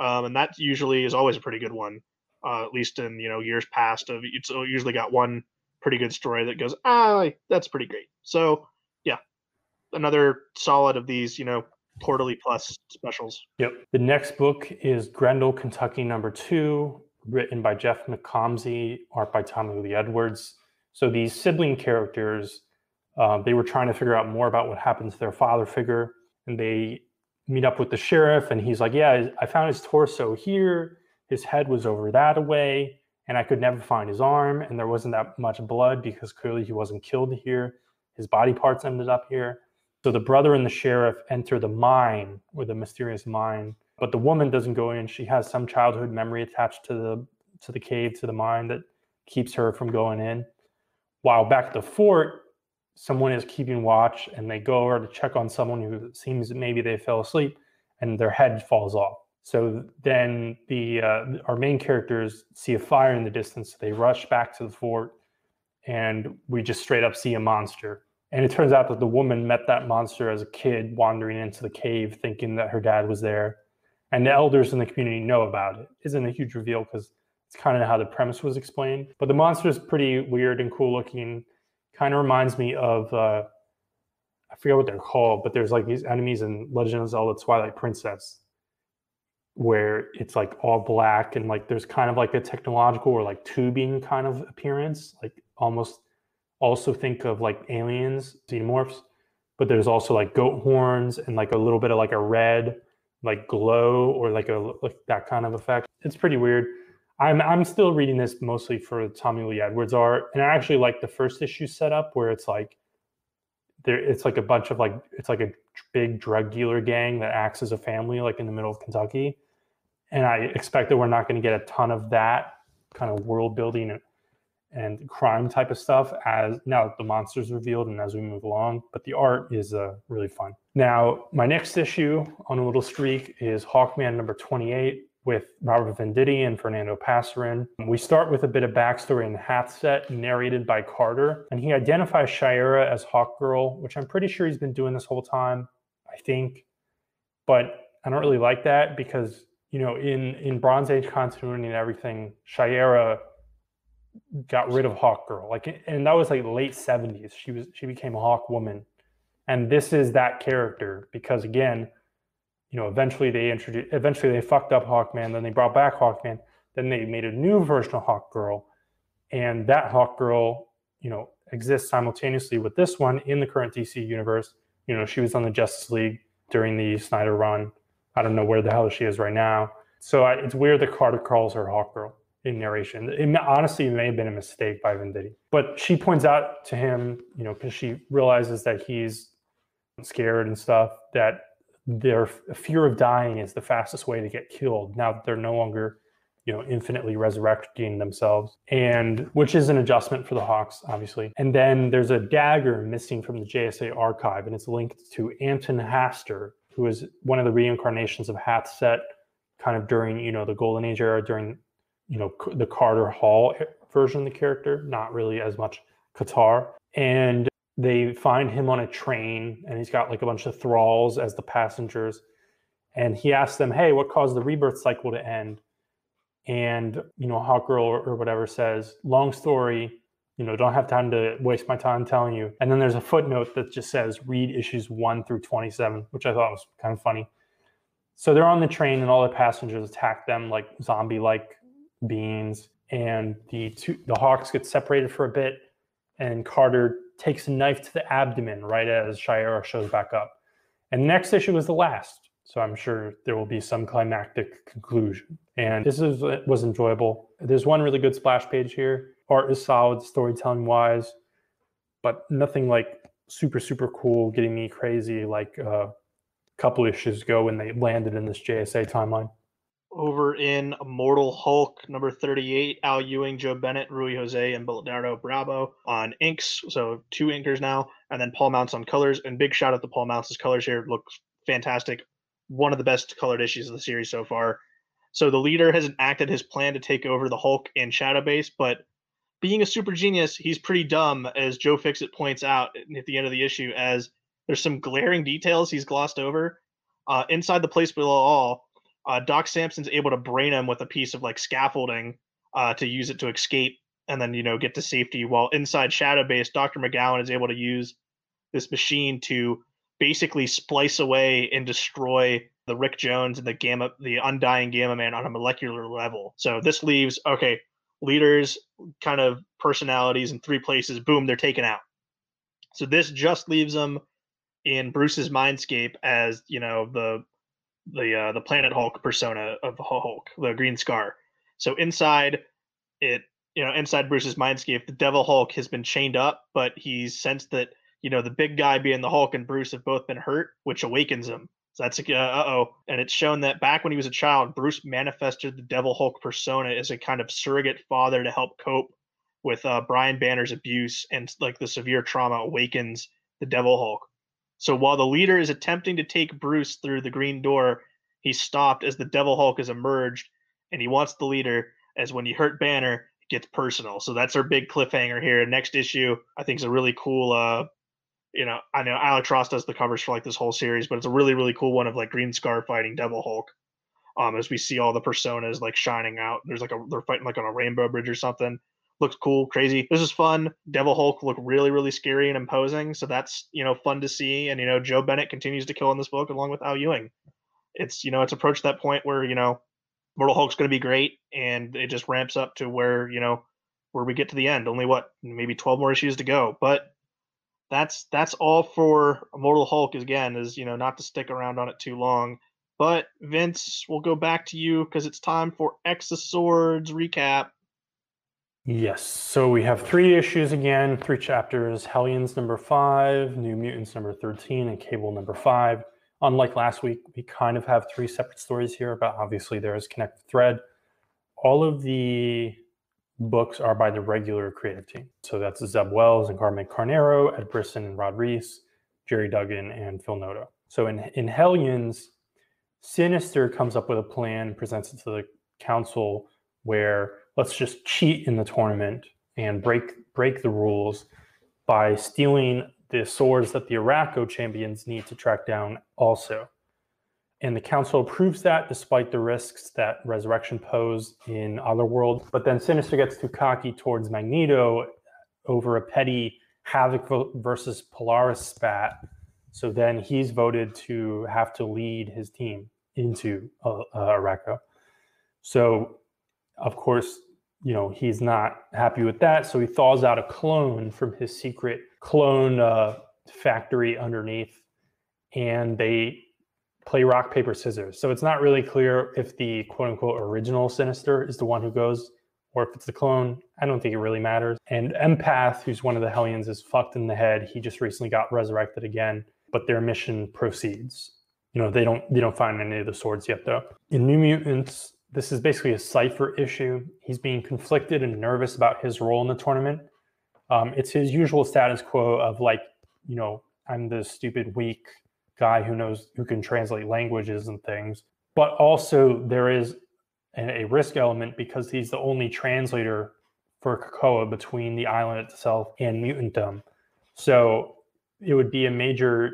um, and that usually is always a pretty good one. Uh, at least in you know years past, of it's usually got one pretty good story that goes, ah, that's pretty great. So yeah, another solid of these, you know, quarterly plus specials. Yep. The next book is Grendel, Kentucky number two, written by Jeff McComsey, art by Tommy Lee Edwards. So these sibling characters, uh, they were trying to figure out more about what happened to their father figure, and they meet up with the sheriff, and he's like, yeah, I found his torso here. His head was over that way, and I could never find his arm, and there wasn't that much blood because clearly he wasn't killed here. His body parts ended up here. So the brother and the sheriff enter the mine, or the mysterious mine, but the woman doesn't go in. She has some childhood memory attached to the to the cave, to the mine, that keeps her from going in. While back at the fort, someone is keeping watch, and they go over to check on someone who seems maybe they fell asleep, and their head falls off. So then the uh, our main characters see a fire in the distance. They rush back to the fort, and we just straight up see a monster. And it turns out that the woman met that monster as a kid wandering into the cave thinking that her dad was there. And the elders in the community know about it. Isn't a huge reveal because it's kind of how the premise was explained. But the monster is pretty weird and cool looking. Kind of reminds me of, uh, I forget what they're called, but there's like these enemies in Legend of Zelda Twilight Princess, where it's like all black and like there's kind of like a technological or like tubing kind of appearance. Like almost also think of like aliens, xenomorphs, but there's also like goat horns and like a little bit of like a red like glow or like a like that kind of effect. It's pretty weird. I'm I'm still reading this mostly for Tommy Lee Edwards art, and I actually like the first issue setup where it's like there it's like a bunch of like it's like a big drug dealer gang that acts as a family like in the middle of Kentucky, and I expect that we're not going to get a ton of that kind of world building and, and crime type of stuff as now that the monster's revealed and as we move along, but the art is uh, really fun. Now my next issue on a little streak is Hawkman number twenty-eight with Robert Venditti and Fernando Passerin. We start with a bit of backstory in the Hath set, narrated by Carter, and he identifies Shiera as Hawkgirl, which I'm pretty sure he's been doing this whole time, I think. But I don't really like that because, you know, in, in Bronze Age continuity and everything, Shiera got rid of Hawkgirl. Like, and that was like late seventies. She was she became a Hawk woman. And this is that character because, again, you know, eventually they introduced, eventually they fucked up Hawkman, then they brought back Hawkman, then they made a new version of Hawkgirl, and that Hawkgirl, you know, exists simultaneously with this one in the current D C universe. You know, she was on the Justice League during the Snyder run. I don't know where the hell she is right now. So I, it's weird that Carter calls her Hawkgirl in narration. It, honestly, it may have been a mistake by Venditti, but she points out to him, you know, because she realizes that he's scared and stuff, that their fear of dying is the fastest way to get killed now that they're no longer, you know, infinitely resurrecting themselves, and which is an adjustment for the Hawks, obviously. And then there's a dagger missing from the J S A archive, and it's linked to Anton Haster, who is one of the reincarnations of Hathset, kind of during, you know, the Golden Age era, during, you know, the Carter Hall version of the character, not really as much Qatar. And they find him on a train, and he's got like a bunch of thralls as the passengers. And he asks them, hey, what caused the rebirth cycle to end? And, you know, Hawkgirl or, or whatever says, long story, you know, don't have time to waste my time telling you. And then there's a footnote that just says, read issues one through twenty-seven, which I thought was kind of funny. So they're on the train, and all the passengers attack them like zombie-like beings. And the two, the Hawks get separated for a bit, and Carter takes a knife to the abdomen right as Shiera shows back up. And next issue is the last, so I'm sure there will be some climactic conclusion. And this is was enjoyable. There's one really good splash page here. Art is solid, storytelling-wise, but nothing like super, super cool, getting me crazy like uh, a couple issues ago when they landed in this J S A timeline. Over in Immortal Hulk number thirty-eight, Al Ewing, Joe Bennett, Rui Jose, and Bernardo Bravo on inks, so two inkers now, and then Paul Mounts on colors. And big shout out to Paul Mounts' colors here. Looks fantastic. One of the best colored issues of the series so far. So the leader has enacted his plan to take over the Hulk and Shadow Base, but being a super genius, he's pretty dumb, as Joe Fixit points out at the end of the issue, as there's some glaring details he's glossed over. Uh, inside the place below all, Uh, Doc Samson's able to brain him with a piece of like scaffolding uh, to use it to escape and then, you know, get to safety, while inside Shadowbase, Doctor McGowan is able to use this machine to basically splice away and destroy the Rick Jones and the Gamma, the Undying Gamma Man on a molecular level. So this leaves, okay, leaders, kind of personalities in three places, boom, they're taken out. So this just leaves them in Bruce's mindscape as, you know, the the uh, the Planet Hulk persona of Hulk, the Green Scar. So inside it, you know, inside Bruce's mindscape, the Devil Hulk has been chained up, but he's sensed that, you know, the big guy being the Hulk and Bruce have both been hurt, which awakens him. So that's like, uh, uh-oh. And it's shown that back when he was a child, Bruce manifested the Devil Hulk persona as a kind of surrogate father to help cope with uh, Brian Banner's abuse, and like the severe trauma awakens the Devil Hulk. So while the leader is attempting to take Bruce through the green door, he's stopped as the Devil Hulk has emerged, and he wants the leader, as when you hurt Banner, it gets personal. So that's our big cliffhanger here. Next issue, I think, is a really cool, uh, you know, I know Alex Ross does the covers for like this whole series, but it's a really, really cool one of like Green Scar fighting Devil Hulk. Um, as we see all the personas like shining out, there's like a, they're fighting like on a rainbow bridge or something. Looks cool, crazy. This is fun. Devil Hulk looked really, really scary and imposing. So that's, you know, fun to see. And, you know, Joe Bennett continues to kill in this book along with Al Ewing. It's, you know, it's approached that point where, you know, Mortal Hulk's going to be great. And it just ramps up to where, you know, where we get to the end. Only what, maybe twelve more issues to go. But that's, that's all for Mortal Hulk, again, is, you know, not to stick around on it too long. But Vince, we'll go back to you because it's time for X of Swords recap. Yes, so we have three issues again, three chapters, Hellions number five, New Mutants number thirteen, and Cable number five. Unlike last week, we kind of have three separate stories here, but obviously there is connected thread. All of the books are by the regular creative team. So that's Zeb Wells and Carmen Carnero, Ed Brisson and Rod Reese, Jerry Duggan, and Phil Noto. So in, in Hellions, Sinister comes up with a plan and presents it to the council where let's just cheat in the tournament and break break the rules by stealing the swords that the Araco champions need to track down also. And the council approves that despite the risks that Resurrection posed in Otherworld. But then Sinister gets too cocky towards Magneto over a petty Havoc versus Polaris spat. So then he's voted to have to lead his team into uh, uh, Araco. So, of course, you know, he's not happy with that. So he thaws out a clone from his secret clone uh, factory underneath, and they play rock, paper, scissors. So it's not really clear if the quote unquote original Sinister is the one who goes or if it's the clone. I don't think it really matters. And Empath, who's one of the Hellions, is fucked in the head. He just recently got resurrected again, but their mission proceeds. You know, they don't they don't find any of the swords yet, though. In New Mutants, this is basically a Cypher issue. He's being conflicted and nervous about his role in the tournament. Um, it's his usual status quo of like, you know, I'm the stupid, weak guy who knows, who can translate languages and things. But also there is a, a risk element because he's the only translator for Krakoa between the island itself and Mutantdom. So it would be a major,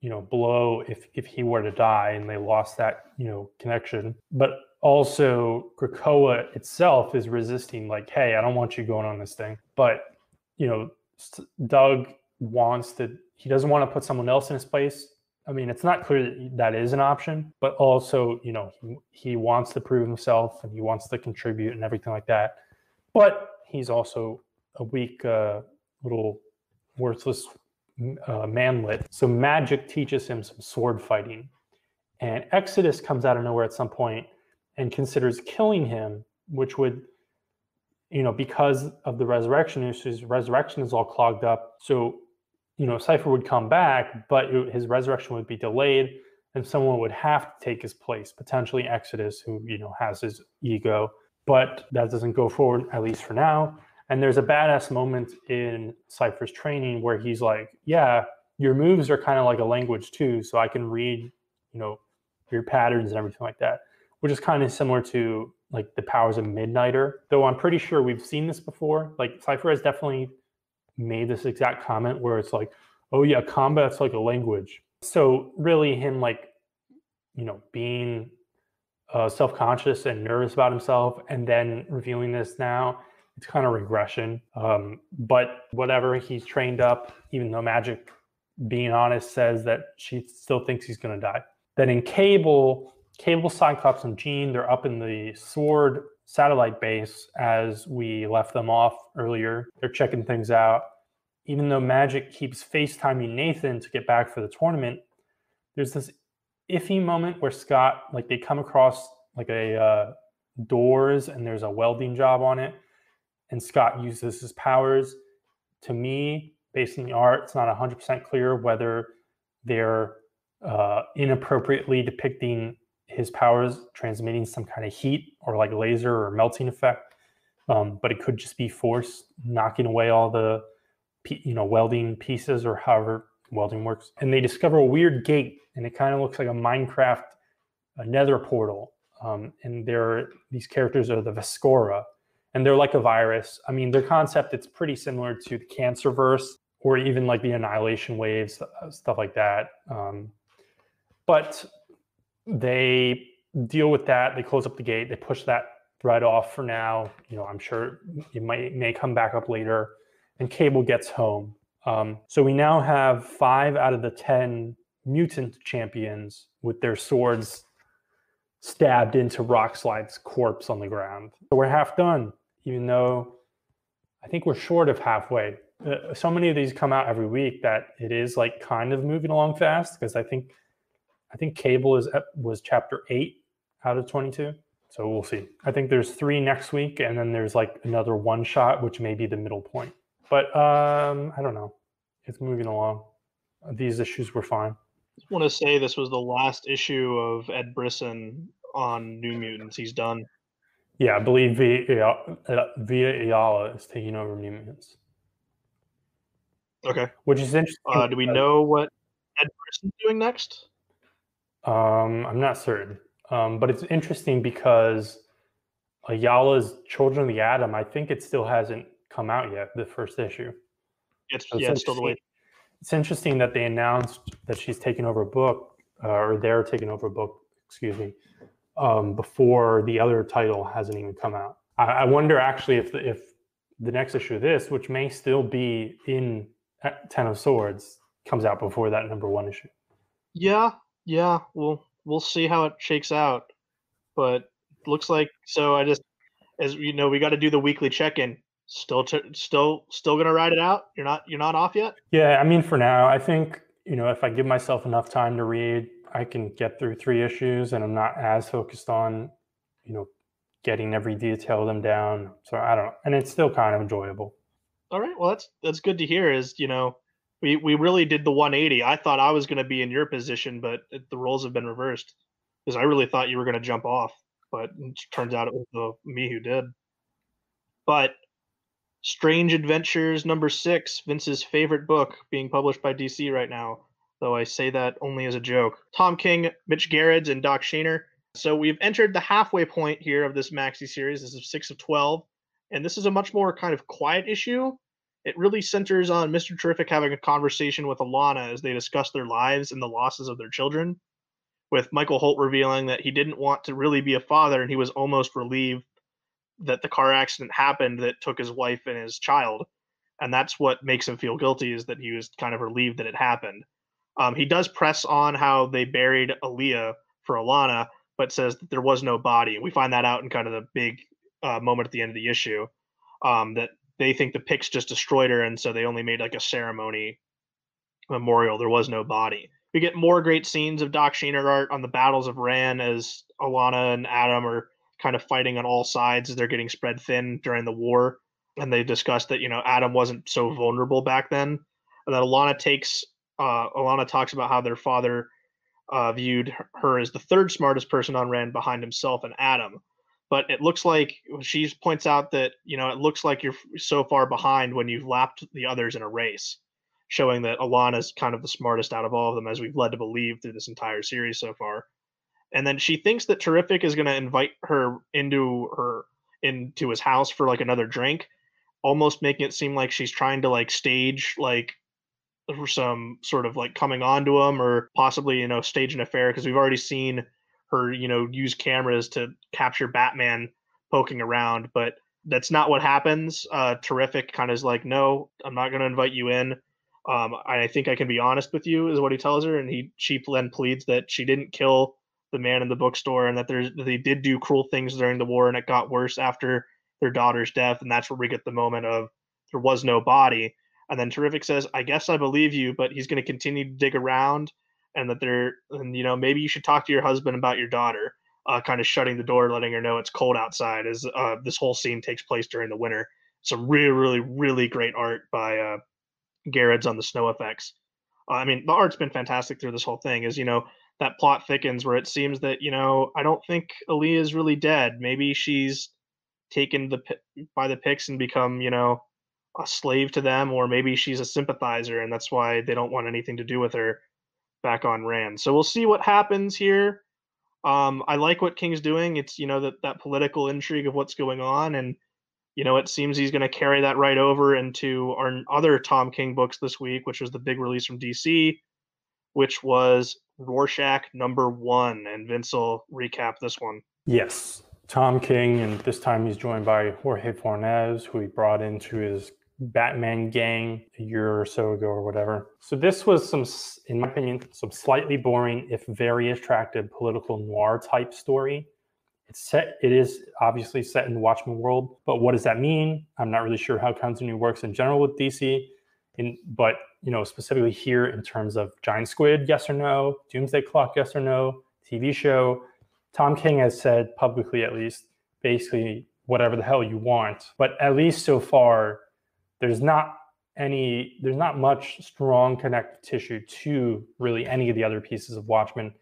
you know, blow if if he were to die and they lost that, you know, connection. But also Krakoa itself is resisting, like, hey, I don't want you going on this thing. But, you know, Doug wants to, he doesn't want to put someone else in his place. I mean, it's not clear that that is an option, but also, you know, he, he wants to prove himself and he wants to contribute and everything like that. But he's also a weak, uh, little worthless Uh, manlet. So magic teaches him some sword fighting, and Exodus comes out of nowhere at some point and considers killing him, which would, you know, because of the resurrection issues, resurrection is all clogged up. So, you know, Cypher would come back, but it, his resurrection would be delayed and someone would have to take his place, potentially Exodus, who, you know, has his ego, but that doesn't go forward, at least for now. And there's a badass moment in Cypher's training where he's like, yeah, your moves are kind of like a language too, so I can read, you know, your patterns and everything like that, which is kind of similar to like the powers of Midnighter, though I'm pretty sure we've seen this before. Like Cypher has definitely made this exact comment where it's like, oh yeah, combat's like a language. So really him like, you know, being uh, self-conscious and nervous about himself and then revealing this now it's kind of regression. Um, but whatever, he's trained up, even though Magic, being honest, says that she still thinks he's going to die. Then in Cable, Cable, Cyclops, and Jean, they're up in the SWORD satellite base as we left them off earlier. They're checking things out. Even though Magic keeps FaceTiming Nathan to get back for the tournament, there's this iffy moment where Scott, like, they come across like a uh, doors and there's a welding job on it. And Scott uses his powers. To me, based on the art, it's not one hundred percent clear whether they're uh, inappropriately depicting his powers transmitting some kind of heat or like laser or melting effect. Um, but it could just be force knocking away all the, you know, welding pieces or however welding works. And they discover a weird gate, and it kind of looks like a Minecraft, a nether portal. Um, and they're, these characters are the Vescora, and they're like a virus. I mean, their concept, it's pretty similar to the Cancerverse or even like the Annihilation Waves, stuff like that. Um, but they deal with that. They close up the gate. They push that thread off for now. You know, I'm sure it might it may come back up later. And Cable gets home. Um, so we now have five out of the ten mutant champions with their swords stabbed into Rockslide's corpse on the ground. So we're half done, even though I think we're short of halfway. Uh, so many of these come out every week that it is like kind of moving along fast, because I think I think Cable is was chapter eight out of twenty-two. So we'll see. I think there's three next week, and then there's like another one shot, which may be the middle point. But um, I don't know. It's moving along. These issues were fine. I want to say this was the last issue of Ed Brisson on New Mutants. He's done. Yeah, I believe Via Ayala is taking over New Mutants. Okay. Which is interesting. Uh, do we know what Ed Brisson's doing next? Um, I'm not certain. Um, but it's interesting because Ayala's Children of the Atom, I think it still hasn't come out yet, the first issue. It's, so yeah, it's still the way. It's interesting that they announced that she's taking over a book, uh, or they're taking over a book, excuse me, um, before the other title hasn't even come out. I, I wonder actually if the, if the next issue of this, which may still be in Ten of Swords, comes out before that number one issue. Yeah, yeah, we'll we'll see how it shakes out, but it looks like so. I just, as you know, we got to do the weekly check-in. Still, t- still, still gonna ride it out. You're not, you're not off yet. Yeah, I mean, for now, I think, you know, if I give myself enough time to read, I can get through three issues, and I'm not as focused on, you know, getting every detail of them down. So I don't, and it's still kind of enjoyable. All right, well, that's that's good to hear. Is, you know, we we really did the one eighty. I thought I was gonna be in your position, but it, the roles have been reversed, because I really thought you were gonna jump off, but it turns out it was the, me who did. But Strange Adventures number six, Vince's favorite book, being published by D C right now, though I say that only as a joke. Tom King, Mitch Gerrits, and Doc Shaner. So we've entered the halfway point here of this maxi series. This is six of twelve, and this is a much more kind of quiet issue. It really centers on Mister Terrific having a conversation with Alana as they discuss their lives and the losses of their children, with Michael Holt revealing that he didn't want to really be a father, and he was almost relieved that the car accident happened that took his wife and his child. And that's what makes him feel guilty, is that he was kind of relieved that it happened. Um, he does press on how they buried Aaliyah for Alana, but says that there was no body. We find that out in kind of the big uh, moment at the end of the issue, um, that they think the Picts just destroyed her. And so they only made like a ceremony memorial. There was no body. We get more great scenes of Doc Shaner art on the battles of Ran, as Alana and Adam are kind of fighting on all sides as they're getting spread thin during the war. And they discussed that, you know, Adam wasn't so vulnerable back then. And that Alana takes, uh, Alana talks about how their father uh, viewed her as the third smartest person on Rand behind himself and Adam. But it looks like she points out that, you know, it looks like you're so far behind when you've lapped the others in a race, showing that Alana's kind of the smartest out of all of them, as we've led to believe through this entire series so far. And then she thinks that Terrific is going to invite her into her into his house for like another drink, almost making it seem like she's trying to like stage like some sort of like coming onto him, or possibly, you know, stage an affair, because we've already seen her, you know, use cameras to capture Batman poking around. But that's not what happens. Uh, Terrific kind of is like, no, I'm not going to invite you in. Um, I think I can be honest with you, is what he tells her. And he she then pleads that she didn't kill the man in the bookstore, and that there's they did do cruel things during the war, and it got worse after their daughter's death. And that's where we get the moment of there was no body. And then Terrific says, I guess I believe you, but he's going to continue to dig around, and that they're, and, you know, maybe you should talk to your husband about your daughter, uh, kind of shutting the door, letting her know it's cold outside, as uh, this whole scene takes place during the winter. Some really, really, really great art by uh, Gerrards on the snow effects. Uh, I mean, the art's been fantastic through this whole thing, is, you know, that plot thickens where it seems that, you know, I don't think Aaliyah is really dead. Maybe she's taken the by the Picts and become, you know, a slave to them, or maybe she's a sympathizer, and that's why they don't want anything to do with her back on Rand. So we'll see what happens here. Um, I like what King's doing. It's, you know, that, that political intrigue of what's going on. And, you know, it seems he's going to carry that right over into our other Tom King books this week, which was the big release from D C, which was Rorschach number one. And Vince will recap this one. Yes. Tom King, and this time he's joined by Jorge Fornez, who he brought into his Batman gang a year or so ago or whatever. So this was some, in my opinion, some slightly boring, if very attractive political noir type story. It's set, it is obviously set in the Watchmen world, but what does that mean? I'm not really sure how continuity works in general with D C, in, but, you know, specifically here in terms of Giant Squid, yes or no, Doomsday Clock, yes or no, T V show. Tom King has said publicly, at least, basically whatever the hell you want, but at least so far, There's not any, there's not much strong connective tissue to really any of the other pieces of Watchmen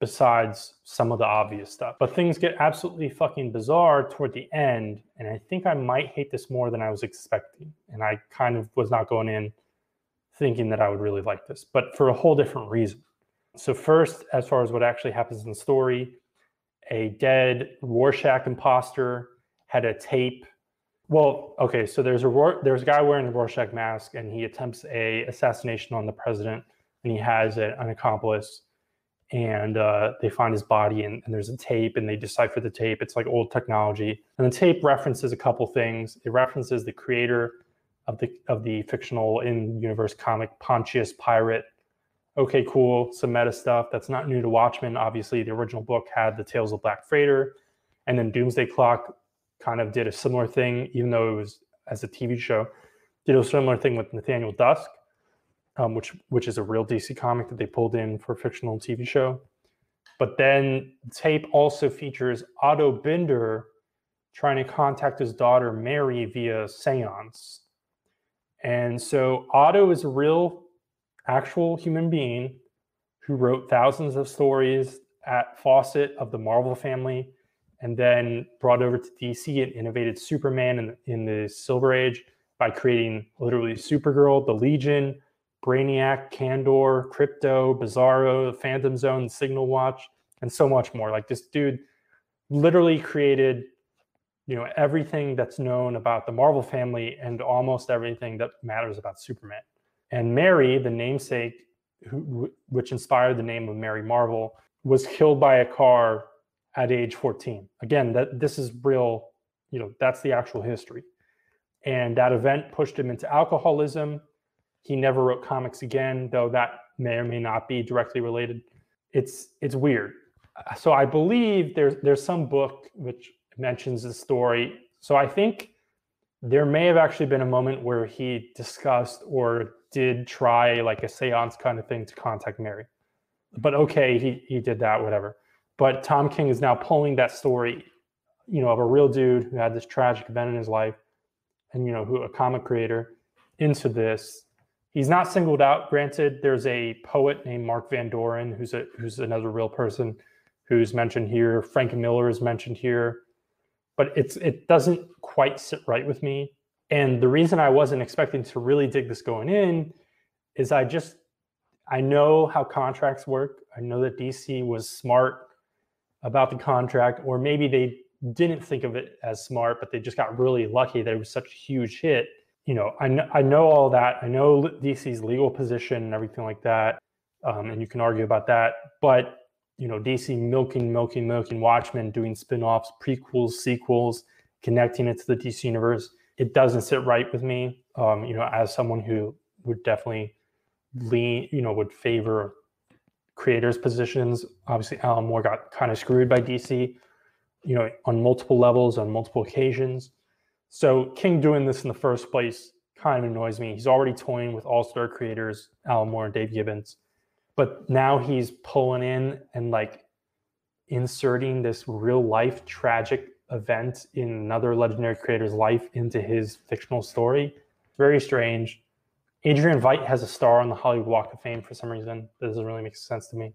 besides some of the obvious stuff. But things get absolutely fucking bizarre toward the end, and I think I might hate this more than I was expecting. And I kind of was not going in thinking that I would really like this, but for a whole different reason. So first, as far as what actually happens in the story, a dead Rorschach imposter had a tape. Well, okay, so there's a there's a guy wearing a Rorschach mask, and he attempts a assassination on the president, and he has a, an accomplice, and uh, they find his body, and, and there's a tape, and they decipher the tape. It's like old technology, and the tape references a couple things. It references the creator of the of the fictional in-universe comic Pontius Pirate. Okay, cool, some meta stuff. That's not new to Watchmen. Obviously, the original book had the Tales of Black Freighter, and then Doomsday Clock kind of did a similar thing, even though it was as a T V show, did a similar thing with Nathaniel Dusk, um, which which is a real D C comic that they pulled in for a fictional T V show. But then tape also features Otto Binder trying to contact his daughter Mary via seance. And so Otto is a real, actual human being who wrote thousands of stories at Fawcett of the Marvel family, and then brought over to D C and innovated Superman in, in the Silver Age by creating literally Supergirl, the Legion, Brainiac, Kandor, Crypto, Bizarro, the Phantom Zone, the Signal Watch, and so much more. Like, this dude literally created, you know, everything that's known about the Marvel family and almost everything that matters about Superman. And Mary, the namesake, who, which inspired the name of Mary Marvel, was killed by a car at age fourteen. Again, that this is real, you know, that's the actual history. And that event pushed him into alcoholism. He never wrote comics again, though that may or may not be directly related. It's it's weird. So I believe there's there's some book which mentions the story. So I think there may have actually been a moment where he discussed or did try like a seance kind of thing to contact Mary. But okay, he he did that, whatever. But Tom King is now pulling that story, you know, of a real dude who had this tragic event in his life and, you know, who a comic creator into this. He's not singled out. Granted, there's a poet named Mark Van Doren, who's a, who's another real person who's mentioned here. Frank Miller is mentioned here, but it's it doesn't quite sit right with me. And the reason I wasn't expecting to really dig this going in is I just, I know how contracts work. I know that D C was smart about the contract, or maybe they didn't think of it as smart, but they just got really lucky that it was such a huge hit. You know, I, kn I know all that. I know D C's legal position and everything like that, um, and you can argue about that. But, you know, D C milking, milking, milking Watchmen, doing spinoffs, prequels, sequels, connecting it to the D C universe, it doesn't sit right with me. Um, you know, as someone who would definitely lean, you know, would favor creators' positions. Obviously, Alan Moore got kind of screwed by D C, you know, on multiple levels, on multiple occasions. So King doing this in the first place kind of annoys me. He's already toying with all-star creators, Alan Moore and Dave Gibbons, but now he's pulling in and like inserting this real-life tragic event in another legendary creator's life into his fictional story. Very strange. Adrian Veidt has a star on the Hollywood Walk of Fame for some reason. That doesn't really make sense to me.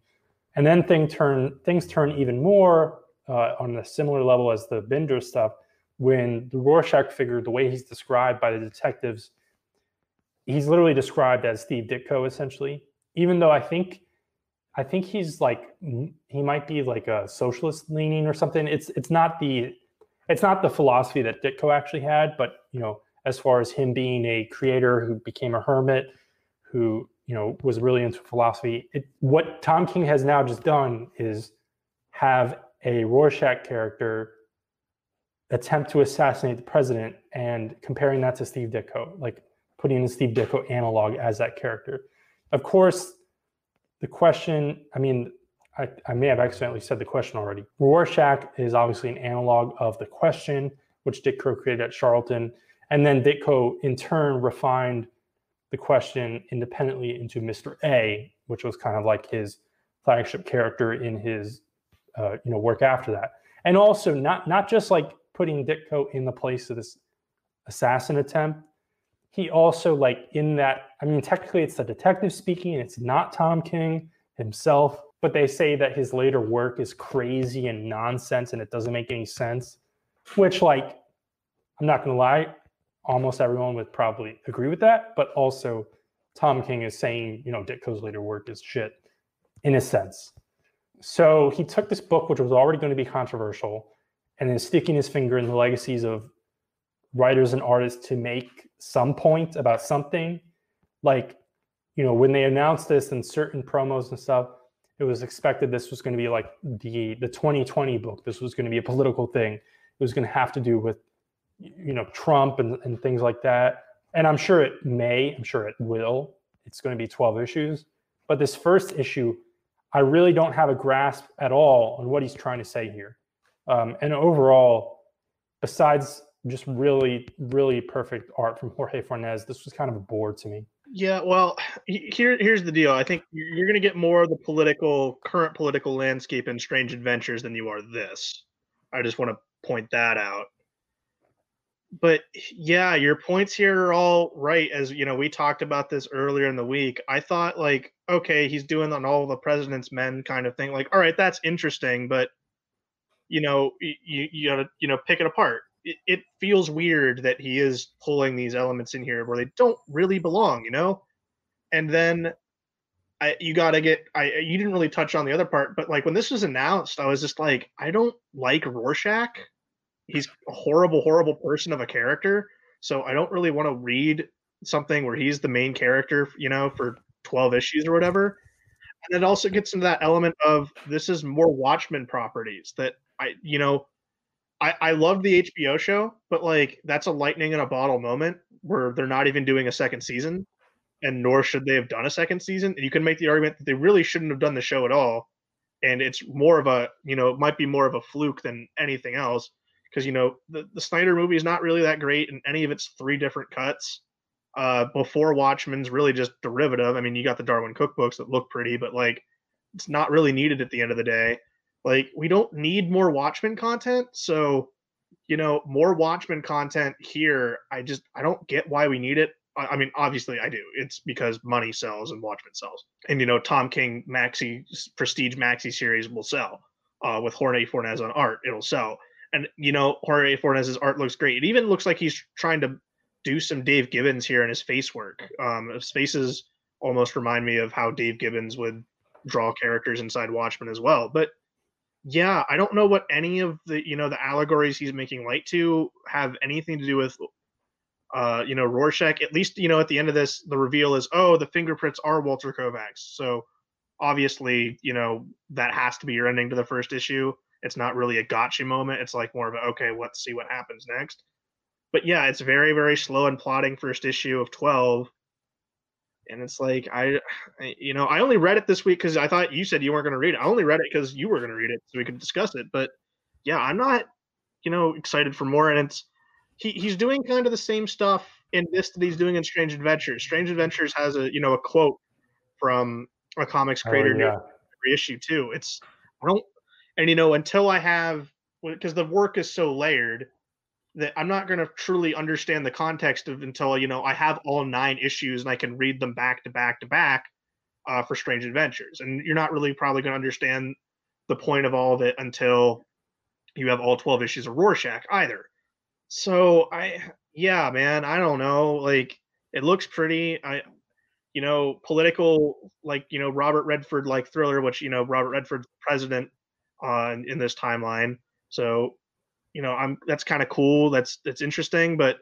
And then thing turn, things turn even more uh, on a similar level as the Bender stuff when the Rorschach figure, the way he's described by the detectives, he's literally described as Steve Ditko essentially. Even though I think, I think he's like he might be like a socialist leaning or something. It's it's not the it's not the philosophy that Ditko actually had, but you know. As far as him being a creator who became a hermit, who, you know, was really into philosophy. It, what Tom King has now just done is have a Rorschach character attempt to assassinate the president and comparing that to Steve Ditko, like putting the Steve Ditko analog as that character. Of course, the question, I mean, I, I may have accidentally said the question already. Rorschach is obviously an analog of The Question, which Ditko created at Charlton. And then Ditko, in turn, refined The Question independently into Mister A, which was kind of like his flagship character in his, uh, you know, work after that. And also, not not just like putting Ditko in the place of this assassin attempt. He also like in that. I mean, technically, it's the detective speaking. It's not Tom King himself, but they say that his later work is crazy and nonsense, and it doesn't make any sense. Which, like, I'm not gonna lie. Almost everyone would probably agree with that, but also Tom King is saying, you know, Ditko's later work is shit, in a sense. So he took this book, which was already going to be controversial, and is sticking his finger in the legacies of writers and artists to make some point about something. Like, you know, when they announced this in certain promos and stuff, it was expected this was going to be like the, the twenty twenty book. This was going to be a political thing. It was going to have to do with, you know, Trump and, and things like that. And I'm sure it may, I'm sure it will. It's going to be twelve issues. But this first issue, I really don't have a grasp at all on what he's trying to say here. Um, and overall, besides just really, really perfect art from Jorge Fornez, this was kind of a bore to me. Yeah, well, here, here's the deal. I think you're going to get more of the political, current political landscape in Strange Adventures than you are this. I just want to point that out. But yeah, your points here are all right. As you know, we talked about this earlier in the week. I thought like, okay, he's doing an all the president's men kind of thing. Like, all right, that's interesting, but you know, you you gotta you know pick it apart. It, it feels weird that he is pulling these elements in here where they don't really belong, you know. And then I you gotta get I you didn't really touch on the other part, but like when this was announced, I was just like, I don't like Rorschach. He's a horrible, horrible person of a character. So I don't really want to read something where he's the main character, you know, for twelve issues or whatever. And it also gets into that element of this is more Watchmen properties that I, you know, I, I love the H B O show, but like that's a lightning in a bottle moment where they're not even doing a second season, and nor should they have done a second season. And you can make the argument that they really shouldn't have done the show at all. And it's more of a, you know, it might be more of a fluke than anything else. Because, you know, the, the Snyder movie is not really that great in any of its three different cuts. Uh, before Watchmen's really just derivative. I mean, you got the Darwin cookbooks that look pretty, but, like, it's not really needed at the end of the day. Like, we don't need more Watchmen content. So, you know, more Watchmen content here, I just, I don't get why we need it. I, I mean, obviously I do. It's because money sells and Watchmen sells. And, you know, Tom King maxi, prestige maxi series will sell. Uh, with Jorge Fornez on art, it'll sell. And, you know, Jorge Fornez's art looks great. It even looks like he's trying to do some Dave Gibbons here in his face work. Um, his faces almost remind me of how Dave Gibbons would draw characters inside Watchmen as well. But, yeah, I don't know what any of the, you know, the allegories he's making light to have anything to do with, uh, you know, Rorschach. At least, you know, at the end of this, the reveal is, oh, the fingerprints are Walter Kovacs. So, obviously, you know, that has to be your ending to the first issue. It's not really a gotcha moment. It's like more of a, okay, let's see what happens next. But yeah, it's very, very slow and plodding first issue of twelve. And it's like, I, I you know, I only read it this week because I thought you said you weren't going to read it. I only read it because you were going to read it so we could discuss it. But yeah, I'm not, you know, excited for more. And it's, he, he's doing kind of the same stuff in this that he's doing in Strange Adventures. Strange Adventures has a, you know, a quote from a comics creator. Oh, yeah. Every issue too. It's, I don't, and you know, until I have, because the work is so layered that I'm not going to truly understand the context of until, you know, I have all nine issues and I can read them back to back to back uh, for Strange Adventures. And you're not really probably going to understand the point of all of it until you have all twelve issues of Rorschach either. So I, yeah, man, I don't know. Like, it looks pretty, I, you know, political, like, you know, Robert Redford, like Thriller, which, you know, Robert Redford's president uh, in, in this timeline. So, you know, I'm, that's kind of cool. That's, that's interesting, but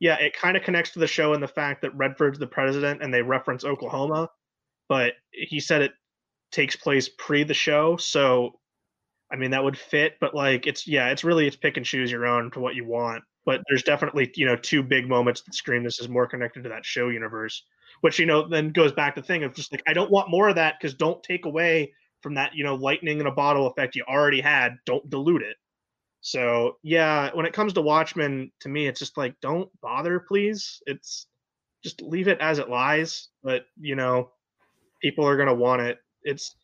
yeah, it kind of connects to the show and the fact that Redford's the president and they reference Oklahoma, but he said it takes place pre the show. So, I mean, that would fit, but like, it's, yeah, it's really, it's pick and choose your own to what you want, but there's definitely, you know, two big moments that scream this is more connected to that show universe, which, you know, then goes back to the thing of just like, I don't want more of that because don't take away from that, you know, lightning in a bottle effect you already had. Don't dilute it. So yeah, when it comes to Watchmen, to me, it's just like, don't bother, please. It's just leave it as it lies, but you know, people are going to want it. It's,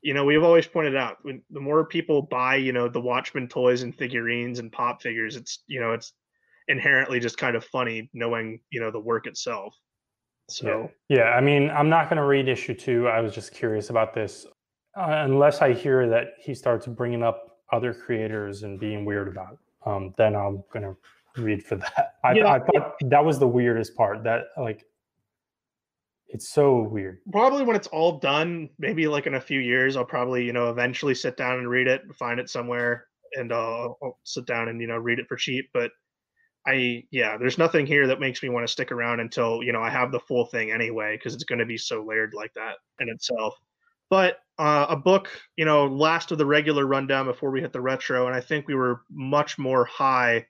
you know, we've always pointed out when the more people buy, you know, the Watchmen toys and figurines and pop figures, it's, you know, it's inherently just kind of funny knowing, you know, the work itself. So, yeah, yeah. I mean, I'm not going to read issue two. I was just curious about this, uh, unless I hear that he starts bringing up other creators and being weird about it, um, then I'm going to read for that. I, yeah. I thought that was the weirdest part that like, it's so weird. Probably when it's all done, maybe like in a few years, I'll probably, you know, eventually sit down and read it, find it somewhere, and I'll, I'll sit down and, you know, read it for cheap. But I, yeah, there's nothing here that makes me want to stick around until, you know, I have the full thing anyway, because it's going to be so layered like that in itself. But uh, a book, you know, last of the regular rundown before we hit the retro, and I think we were much more high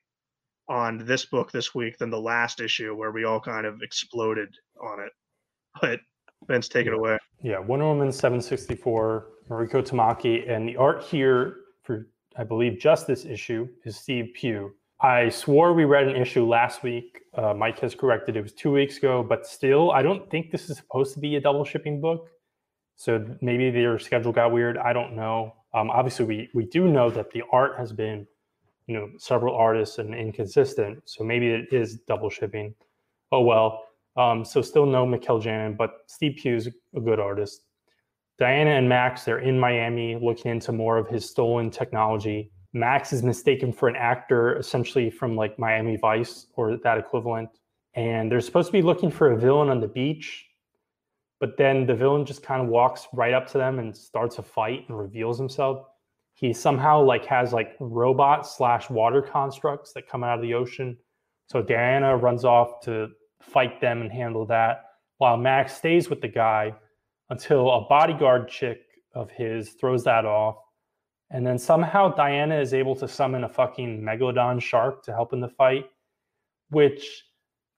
on this book this week than the last issue where we all kind of exploded on it. But Vince, take it away. Yeah, Wonder Woman seven sixty-four, Mariko Tamaki, and the art here for, I believe, just this issue is Steve Pugh. I swore we read an issue last week. Uh, Mike has corrected. It was two weeks ago, but still, I don't think this is supposed to be a double shipping book. So maybe their schedule got weird. I don't know. Um, obviously, we we do know that the art has been, you know, several artists and inconsistent. So maybe it is double shipping. Oh, well. Um, so still no Mikkel Janin, but Steve Pugh's a good artist. Diana and Max, they're in Miami looking into more of his stolen technology. Max is mistaken for an actor, essentially from like Miami Vice or that equivalent. And they're supposed to be looking for a villain on the beach, but then the villain just kind of walks right up to them and starts a fight and reveals himself. He somehow like has like robot slash water constructs that come out of the ocean. So Diana runs off to fight them and handle that, while Max stays with the guy until a bodyguard chick of his throws that off. And then somehow Diana is able to summon a fucking megalodon shark to help in the fight, which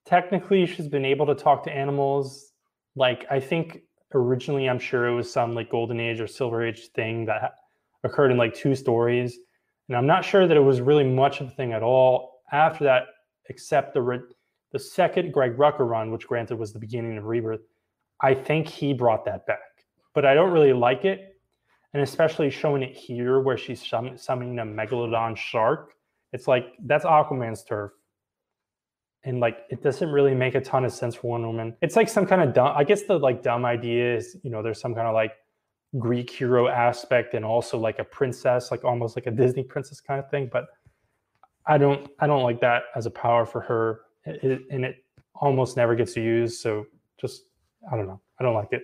technically she's been able to talk to animals. Like, I think originally, I'm sure it was some like Golden Age or Silver Age thing that occurred in like two stories. And I'm not sure that it was really much of a thing at all after that, except the re- The second Greg Rucka run, which granted was the beginning of Rebirth, I think he brought that back. But I don't really like it, and especially showing it here where she's summ- summoning a megalodon shark. It's like, that's Aquaman's turf. And like, it doesn't really make a ton of sense for Wonder Woman. It's like some kind of dumb, I guess the like dumb idea is, you know, there's some kind of like Greek hero aspect and also like a princess, like almost like a Disney princess kind of thing. But I don't, I don't like that as a power for her. It, and it almost never gets used, so just, I don't know. I don't like it.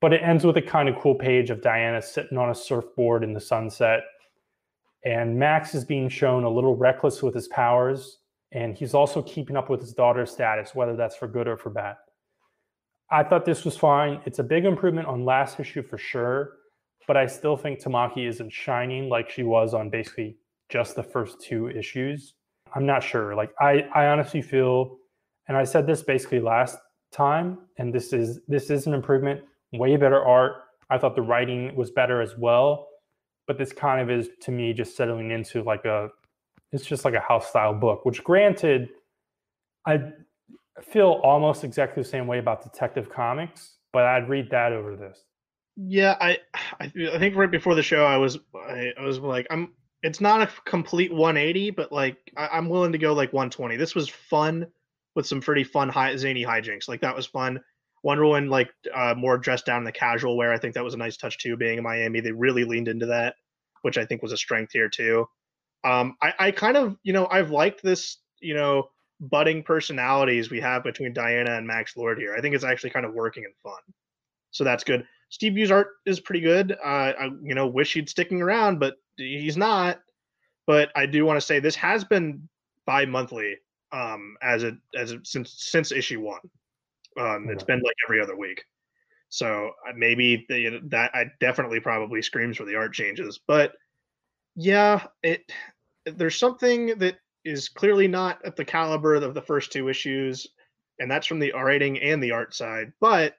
But it ends with a kind of cool page of Diana sitting on a surfboard in the sunset, and Max is being shown a little reckless with his powers, and he's also keeping up with his daughter's status, whether that's for good or for bad. I thought this was fine. It's a big improvement on last issue for sure. but I still think Tamaki isn't shining like she was on basically just the first two issues. I'm not sure. Like I, I honestly feel, and I said this basically last time, and this is this is an improvement, way better art. I thought the writing was better as well, but this kind of is to me just settling into like a, it's just like a house style book, which granted, I feel almost exactly the same way about Detective Comics, but I'd read that over this. Yeah, I I think right before the show I was I, I was like I'm it's not a complete one eighty, but like I, I'm willing to go like one twenty. This was fun with some pretty fun high, zany hijinks. Like that was fun. Wonder Woman like uh, more dressed down in the casual wear. I think that was a nice touch too. Being in Miami, they really leaned into that, which I think was a strength here too. Um, I I kind of you know I've liked this you know budding personalities we have between Diana and Max Lord here. I think it's actually kind of working and fun, so that's good. Steve Yu's art is pretty good. Uh, I, you know, wish he'd sticking around, but he's not. But I do want to say this has been bi-monthly um, as it as a, since since issue one. Um, it's been like every other week, so maybe the, that I definitely probably screams for the art changes. But yeah, it there's something that is clearly not at the caliber of the first two issues, and that's from the writing and the art side. But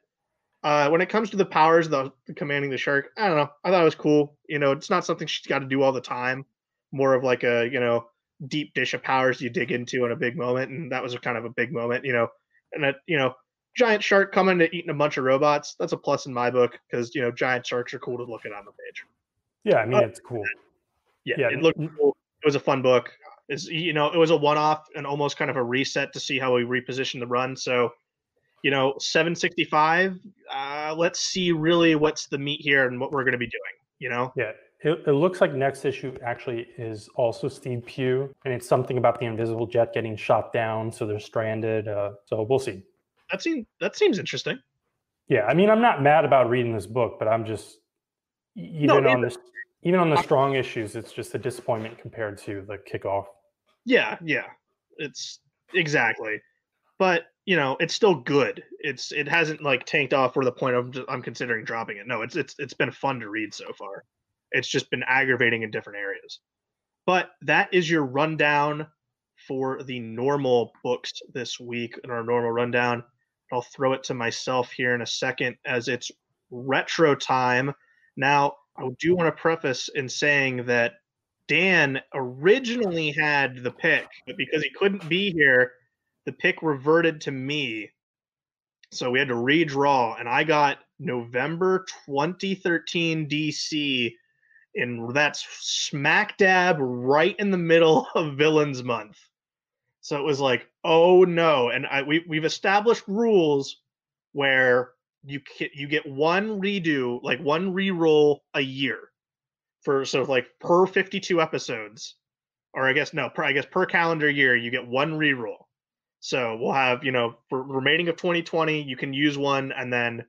Uh, when it comes to the powers, the, the commanding the shark, I don't know. I thought it was cool. You know, it's not something she's got to do all the time. More of like a, you know, deep dish of powers you dig into in a big moment. And that was a kind of a big moment, you know, and that, you know, giant shark coming to eating a bunch of robots. That's a plus in my book because, you know, giant sharks are cool to look at on the page. Yeah. I mean, uh, it's cool. Yeah, yeah. It looked cool. It was a fun book. It's, you know, it was a one-off and almost kind of a reset to see how we reposition the run. So, you know, seven sixty-five, uh, let's see really what's the meat here and what we're going to be doing, you know? Yeah, it, it looks like next issue actually is also Steve Pugh, and it's something about the invisible jet getting shot down, so they're stranded, uh, so we'll see. That seems, that seems interesting. Yeah, I mean, I'm not mad about reading this book, but I'm just, even, no, on, the, even on the strong I, issues, it's just a disappointment compared to the kickoff. Yeah, yeah, it's exactly. But you know, it's still good. It's it hasn't like tanked off where the point of I'm, I'm considering dropping it. No, it's it's it's been fun to read so far. It's just been aggravating in different areas. But that is your rundown for the normal books this week in our normal rundown. I'll throw it to myself here in a second as it's retro time. Now, I do want to preface in saying that Dan originally had the pick, but because he couldn't be here, the pick reverted to me, so we had to redraw, and I got November twenty thirteen D C, and that's smack dab right in the middle of Villains Month. So it was like, oh no! And I, we we've established rules where you can, you get one redo, like one reroll a year, for so like per fifty-two episodes, or I guess no, per, I guess per calendar year you get one reroll. So we'll have, you know, for remaining of twenty twenty, you can use one. And then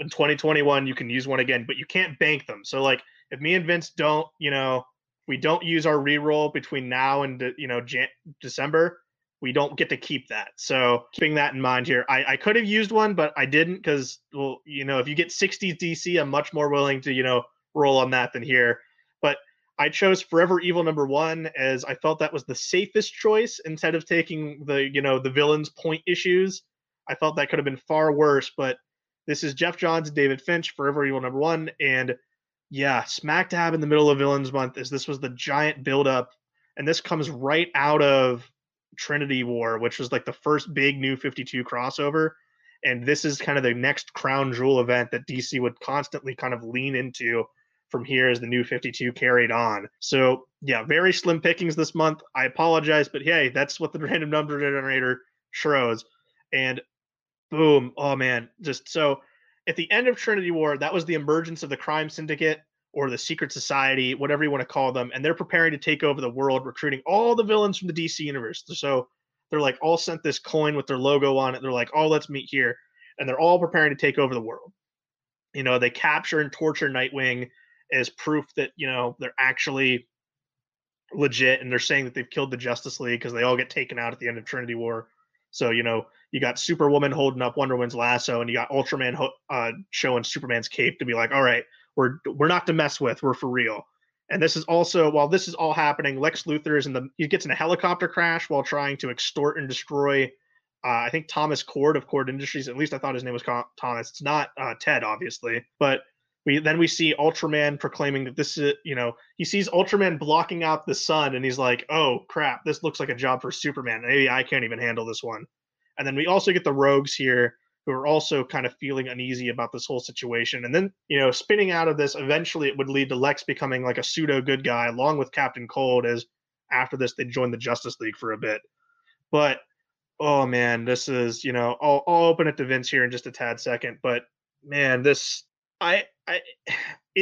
in twenty twenty-one, you can use one again, but you can't bank them. So like if me and Vince don't, you know, we don't use our reroll between now and, you know, Jan- December, we don't get to keep that. So keeping that in mind here, I, I could have used one, but I didn't because, well, you know, if you get sixty D C, I'm much more willing to, you know, roll on that than here. But I chose Forever Evil number one as I felt that was the safest choice instead of taking the, you know, the villains point issues. I felt that could have been far worse, but this is Jeff Johns and David Finch, Forever Evil number one. And yeah, smack dab in the middle of Villains Month is this was the giant buildup. And this comes right out of Trinity War, which was like the first big new fifty-two crossover. And this is kind of the next crown jewel event that D C would constantly kind of lean into from here as the new fifty-two carried on. So yeah, very slim pickings this month. I apologize, but hey, that's what the random number generator shows. And boom, oh man, just so at the end of Trinity War, that was the emergence of the crime syndicate or the secret society, whatever you want to call them. And they're preparing to take over the world, recruiting all the villains from the D C universe. So they're like all sent this coin with their logo on it. They're like, oh, let's meet here. And they're all preparing to take over the world. You know, they capture and torture Nightwing as proof that, you know, they're actually legit, and they're saying that they've killed the Justice League because they all get taken out at the end of Trinity War. So, you know, you got Superwoman holding up Wonder Woman's lasso, and you got Ultraman ho- uh, showing Superman's cape to be like, all right, We're we're not to mess with. We're for real. And this is also, while this is all happening, Lex Luthor is in the, he gets in a helicopter crash while trying to extort and destroy, uh, I think, Thomas Cord of Cord Industries. At least I thought his name was Thomas. It's not uh, Ted, obviously. But we then we see Ultraman proclaiming that this is, you know, he sees Ultraman blocking out the sun, and he's like, oh, crap, this looks like a job for Superman. Maybe I can't even handle this one. And then we also get the Rogues here, who are also kind of feeling uneasy about this whole situation. And then, you know, spinning out of this, eventually it would lead to Lex becoming like a pseudo good guy, along with Captain Cold, as after this, they joined the Justice League for a bit. But, oh man, this is, you know, I'll, I'll open it to Vince here in just a tad second. But man, this, I, I,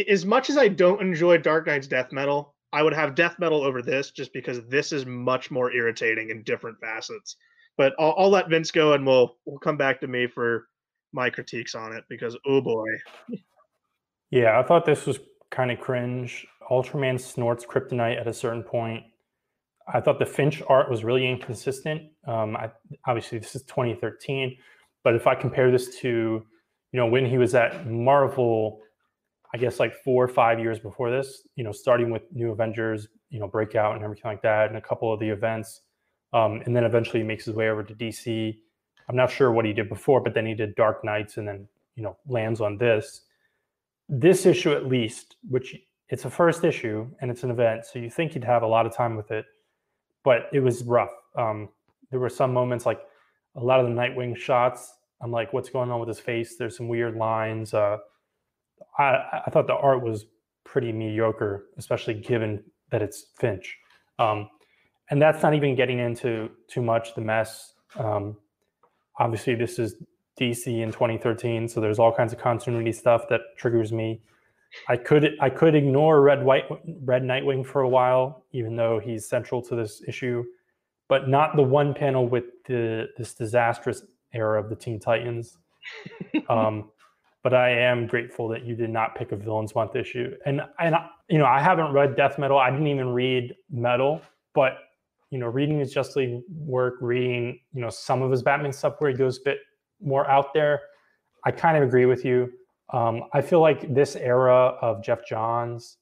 as much as I don't enjoy Dark Knight's death metal, I would have death metal over this, just because this is much more irritating in different facets. But I'll, I'll let Vince go, and we'll we'll come back to me for my critiques on it, because, oh boy. Yeah, I thought this was kind of cringe. Ultraman snorts kryptonite at a certain point. I thought the Finch art was really inconsistent. Um, I, obviously, this is twenty thirteen. But if I compare this to, you know, when he was at Marvel, I guess like four or five years before this, you know, starting with New Avengers, you know, Breakout and everything like that, and a couple of the events. Um, and then eventually he makes his way over to D C. I'm not sure what he did before, but then he did Dark Knights, and then, you know, lands on this. This issue at least, which it's a first issue and it's an event, so you think he'd have a lot of time with it, but it was rough. Um, there were some moments, like a lot of the Nightwing shots, I'm like, what's going on with his face? There's some weird lines. Uh, I, I thought the art was pretty mediocre, especially given that it's Finch. Um, And that's not even getting into too much the mess. Um, obviously, this is D C in twenty thirteen, so there's all kinds of continuity stuff that triggers me. I could I could ignore Red White Red Nightwing for a while, even though he's central to this issue, but not the one panel with the this disastrous era of the Teen Titans. Um, but I am grateful that you did not pick a Villains Month issue. And and you know, I haven't read death metal. I didn't even read metal, but you know, reading his Justice League work, reading, you know, some of his Batman stuff where he goes a bit more out there, I kind of agree with you. Um, I feel like this era of Jeff Johns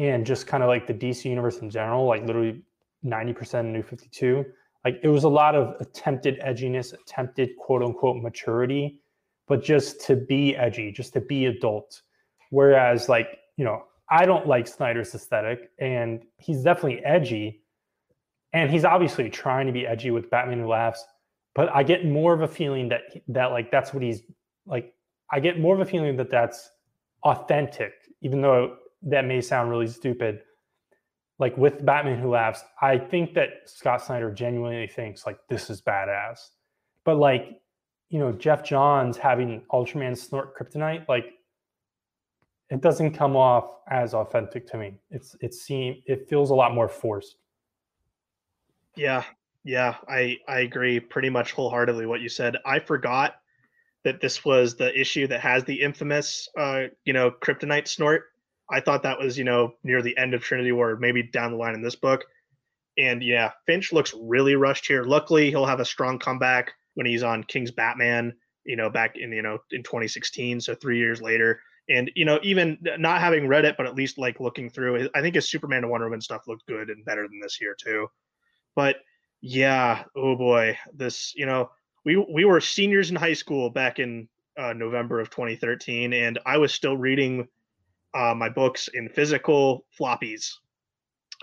and just kind of like the D C universe in general, like literally ninety percent of New fifty-two, like it was a lot of attempted edginess, attempted quote unquote maturity, but just to be edgy, just to be adult. Whereas like, you know, I don't like Snyder's aesthetic, and he's definitely edgy. And he's obviously trying to be edgy with Batman Who Laughs, but I get more of a feeling that that like that's what he's like. I get more of a feeling that that's authentic, even though that may sound really stupid. Like with Batman Who Laughs, I think that Scott Snyder genuinely thinks like this is badass, but like, you know, Jeff Johns having Ultraman snort kryptonite, like it doesn't come off as authentic to me. It's it seem it feels a lot more forced. Yeah, yeah, I, I agree pretty much wholeheartedly what you said. I forgot that this was the issue that has the infamous, uh, you know, kryptonite snort. I thought that was, you know, near the end of Trinity War, maybe down the line in this book. And yeah, Finch looks really rushed here. Luckily, he'll have a strong comeback when he's on King's Batman, you know, back in, you know, in twenty sixteen. So three years later. And, you know, even not having read it, but at least like looking through it, I think his Superman and Wonder Woman stuff looked good and better than this here too. But yeah, oh boy, this, you know, we we were seniors in high school back in uh, November of twenty thirteen, and I was still reading uh, my books in physical floppies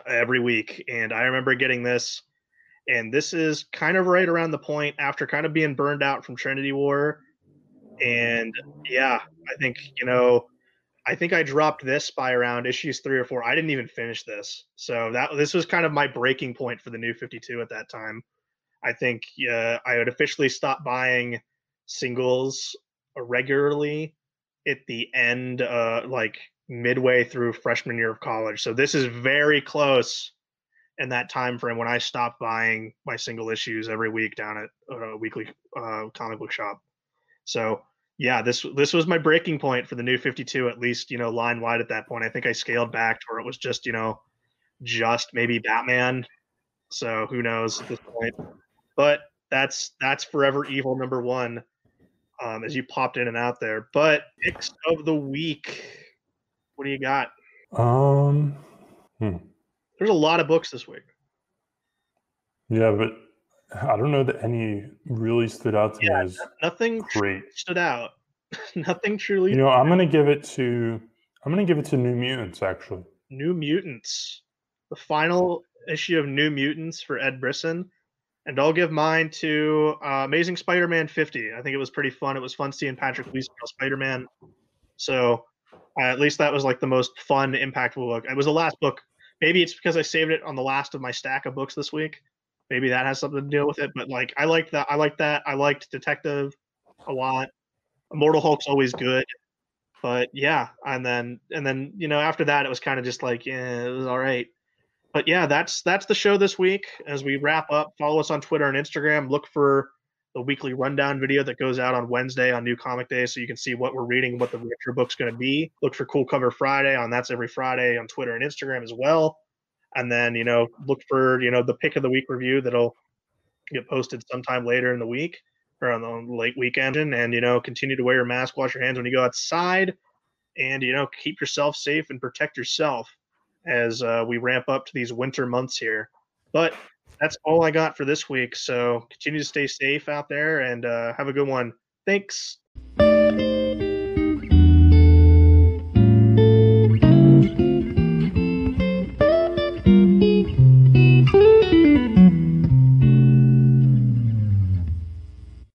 every week. And I remember getting this, and this is kind of right around the point after kind of being burned out from Trinity War. And yeah, I think, you know, I think I dropped this by around issues three or four. I didn't even finish this. So that this was kind of my breaking point for the New fifty-two at that time. I think uh, I would officially stop buying singles regularly at the end, uh, like midway through freshman year of college. So this is very close in that time frame when I stopped buying my single issues every week down at a weekly uh, comic book shop. So yeah, this this was my breaking point for the New fifty-two, at least, you know, line wide at that point. I think I scaled back to where it was just, you know, just maybe Batman. So who knows at this point. But that's that's Forever Evil number one, um, as you popped in and out there. But picks of the week. What do you got? Um, hmm. There's a lot of books this week. Yeah, but I don't know that any really stood out to yeah, me as nothing great. Stood out. Nothing truly. You know, I'm gonna give it to I'm gonna give it to New Mutants actually. New Mutants, the final issue of New Mutants for Ed Brisson, and I'll give mine to uh, Amazing Spider-Man fifty. I think it was pretty fun. It was fun seeing Patrick Gleason as Spider-Man. So uh, at least that was like the most fun, impactful book. It was the last book. Maybe it's because I saved it on the last of my stack of books this week. Maybe that has something to do with it. But like, I liked that. I liked that. I liked Detective a lot. Immortal Hulk's always good. But yeah, and then and then you know after that it was kind of just like yeah, it was all right. But yeah, that's that's the show this week. As we wrap up, follow us on Twitter and Instagram. Look for the weekly rundown video that goes out on Wednesday on New Comic Day, so you can see what we're reading, what the retro book's going to be. Look for Cool Cover Friday on that's every Friday on Twitter and Instagram as well. And then you know look for you know the pick of the week review that'll get posted sometime later in the week. Or on the late weekend, and you know, continue to wear your mask, wash your hands when you go outside, and you know, keep yourself safe and protect yourself as uh, we ramp up to these winter months here. But that's all I got for this week. So continue to stay safe out there and uh, have a good one. Thanks.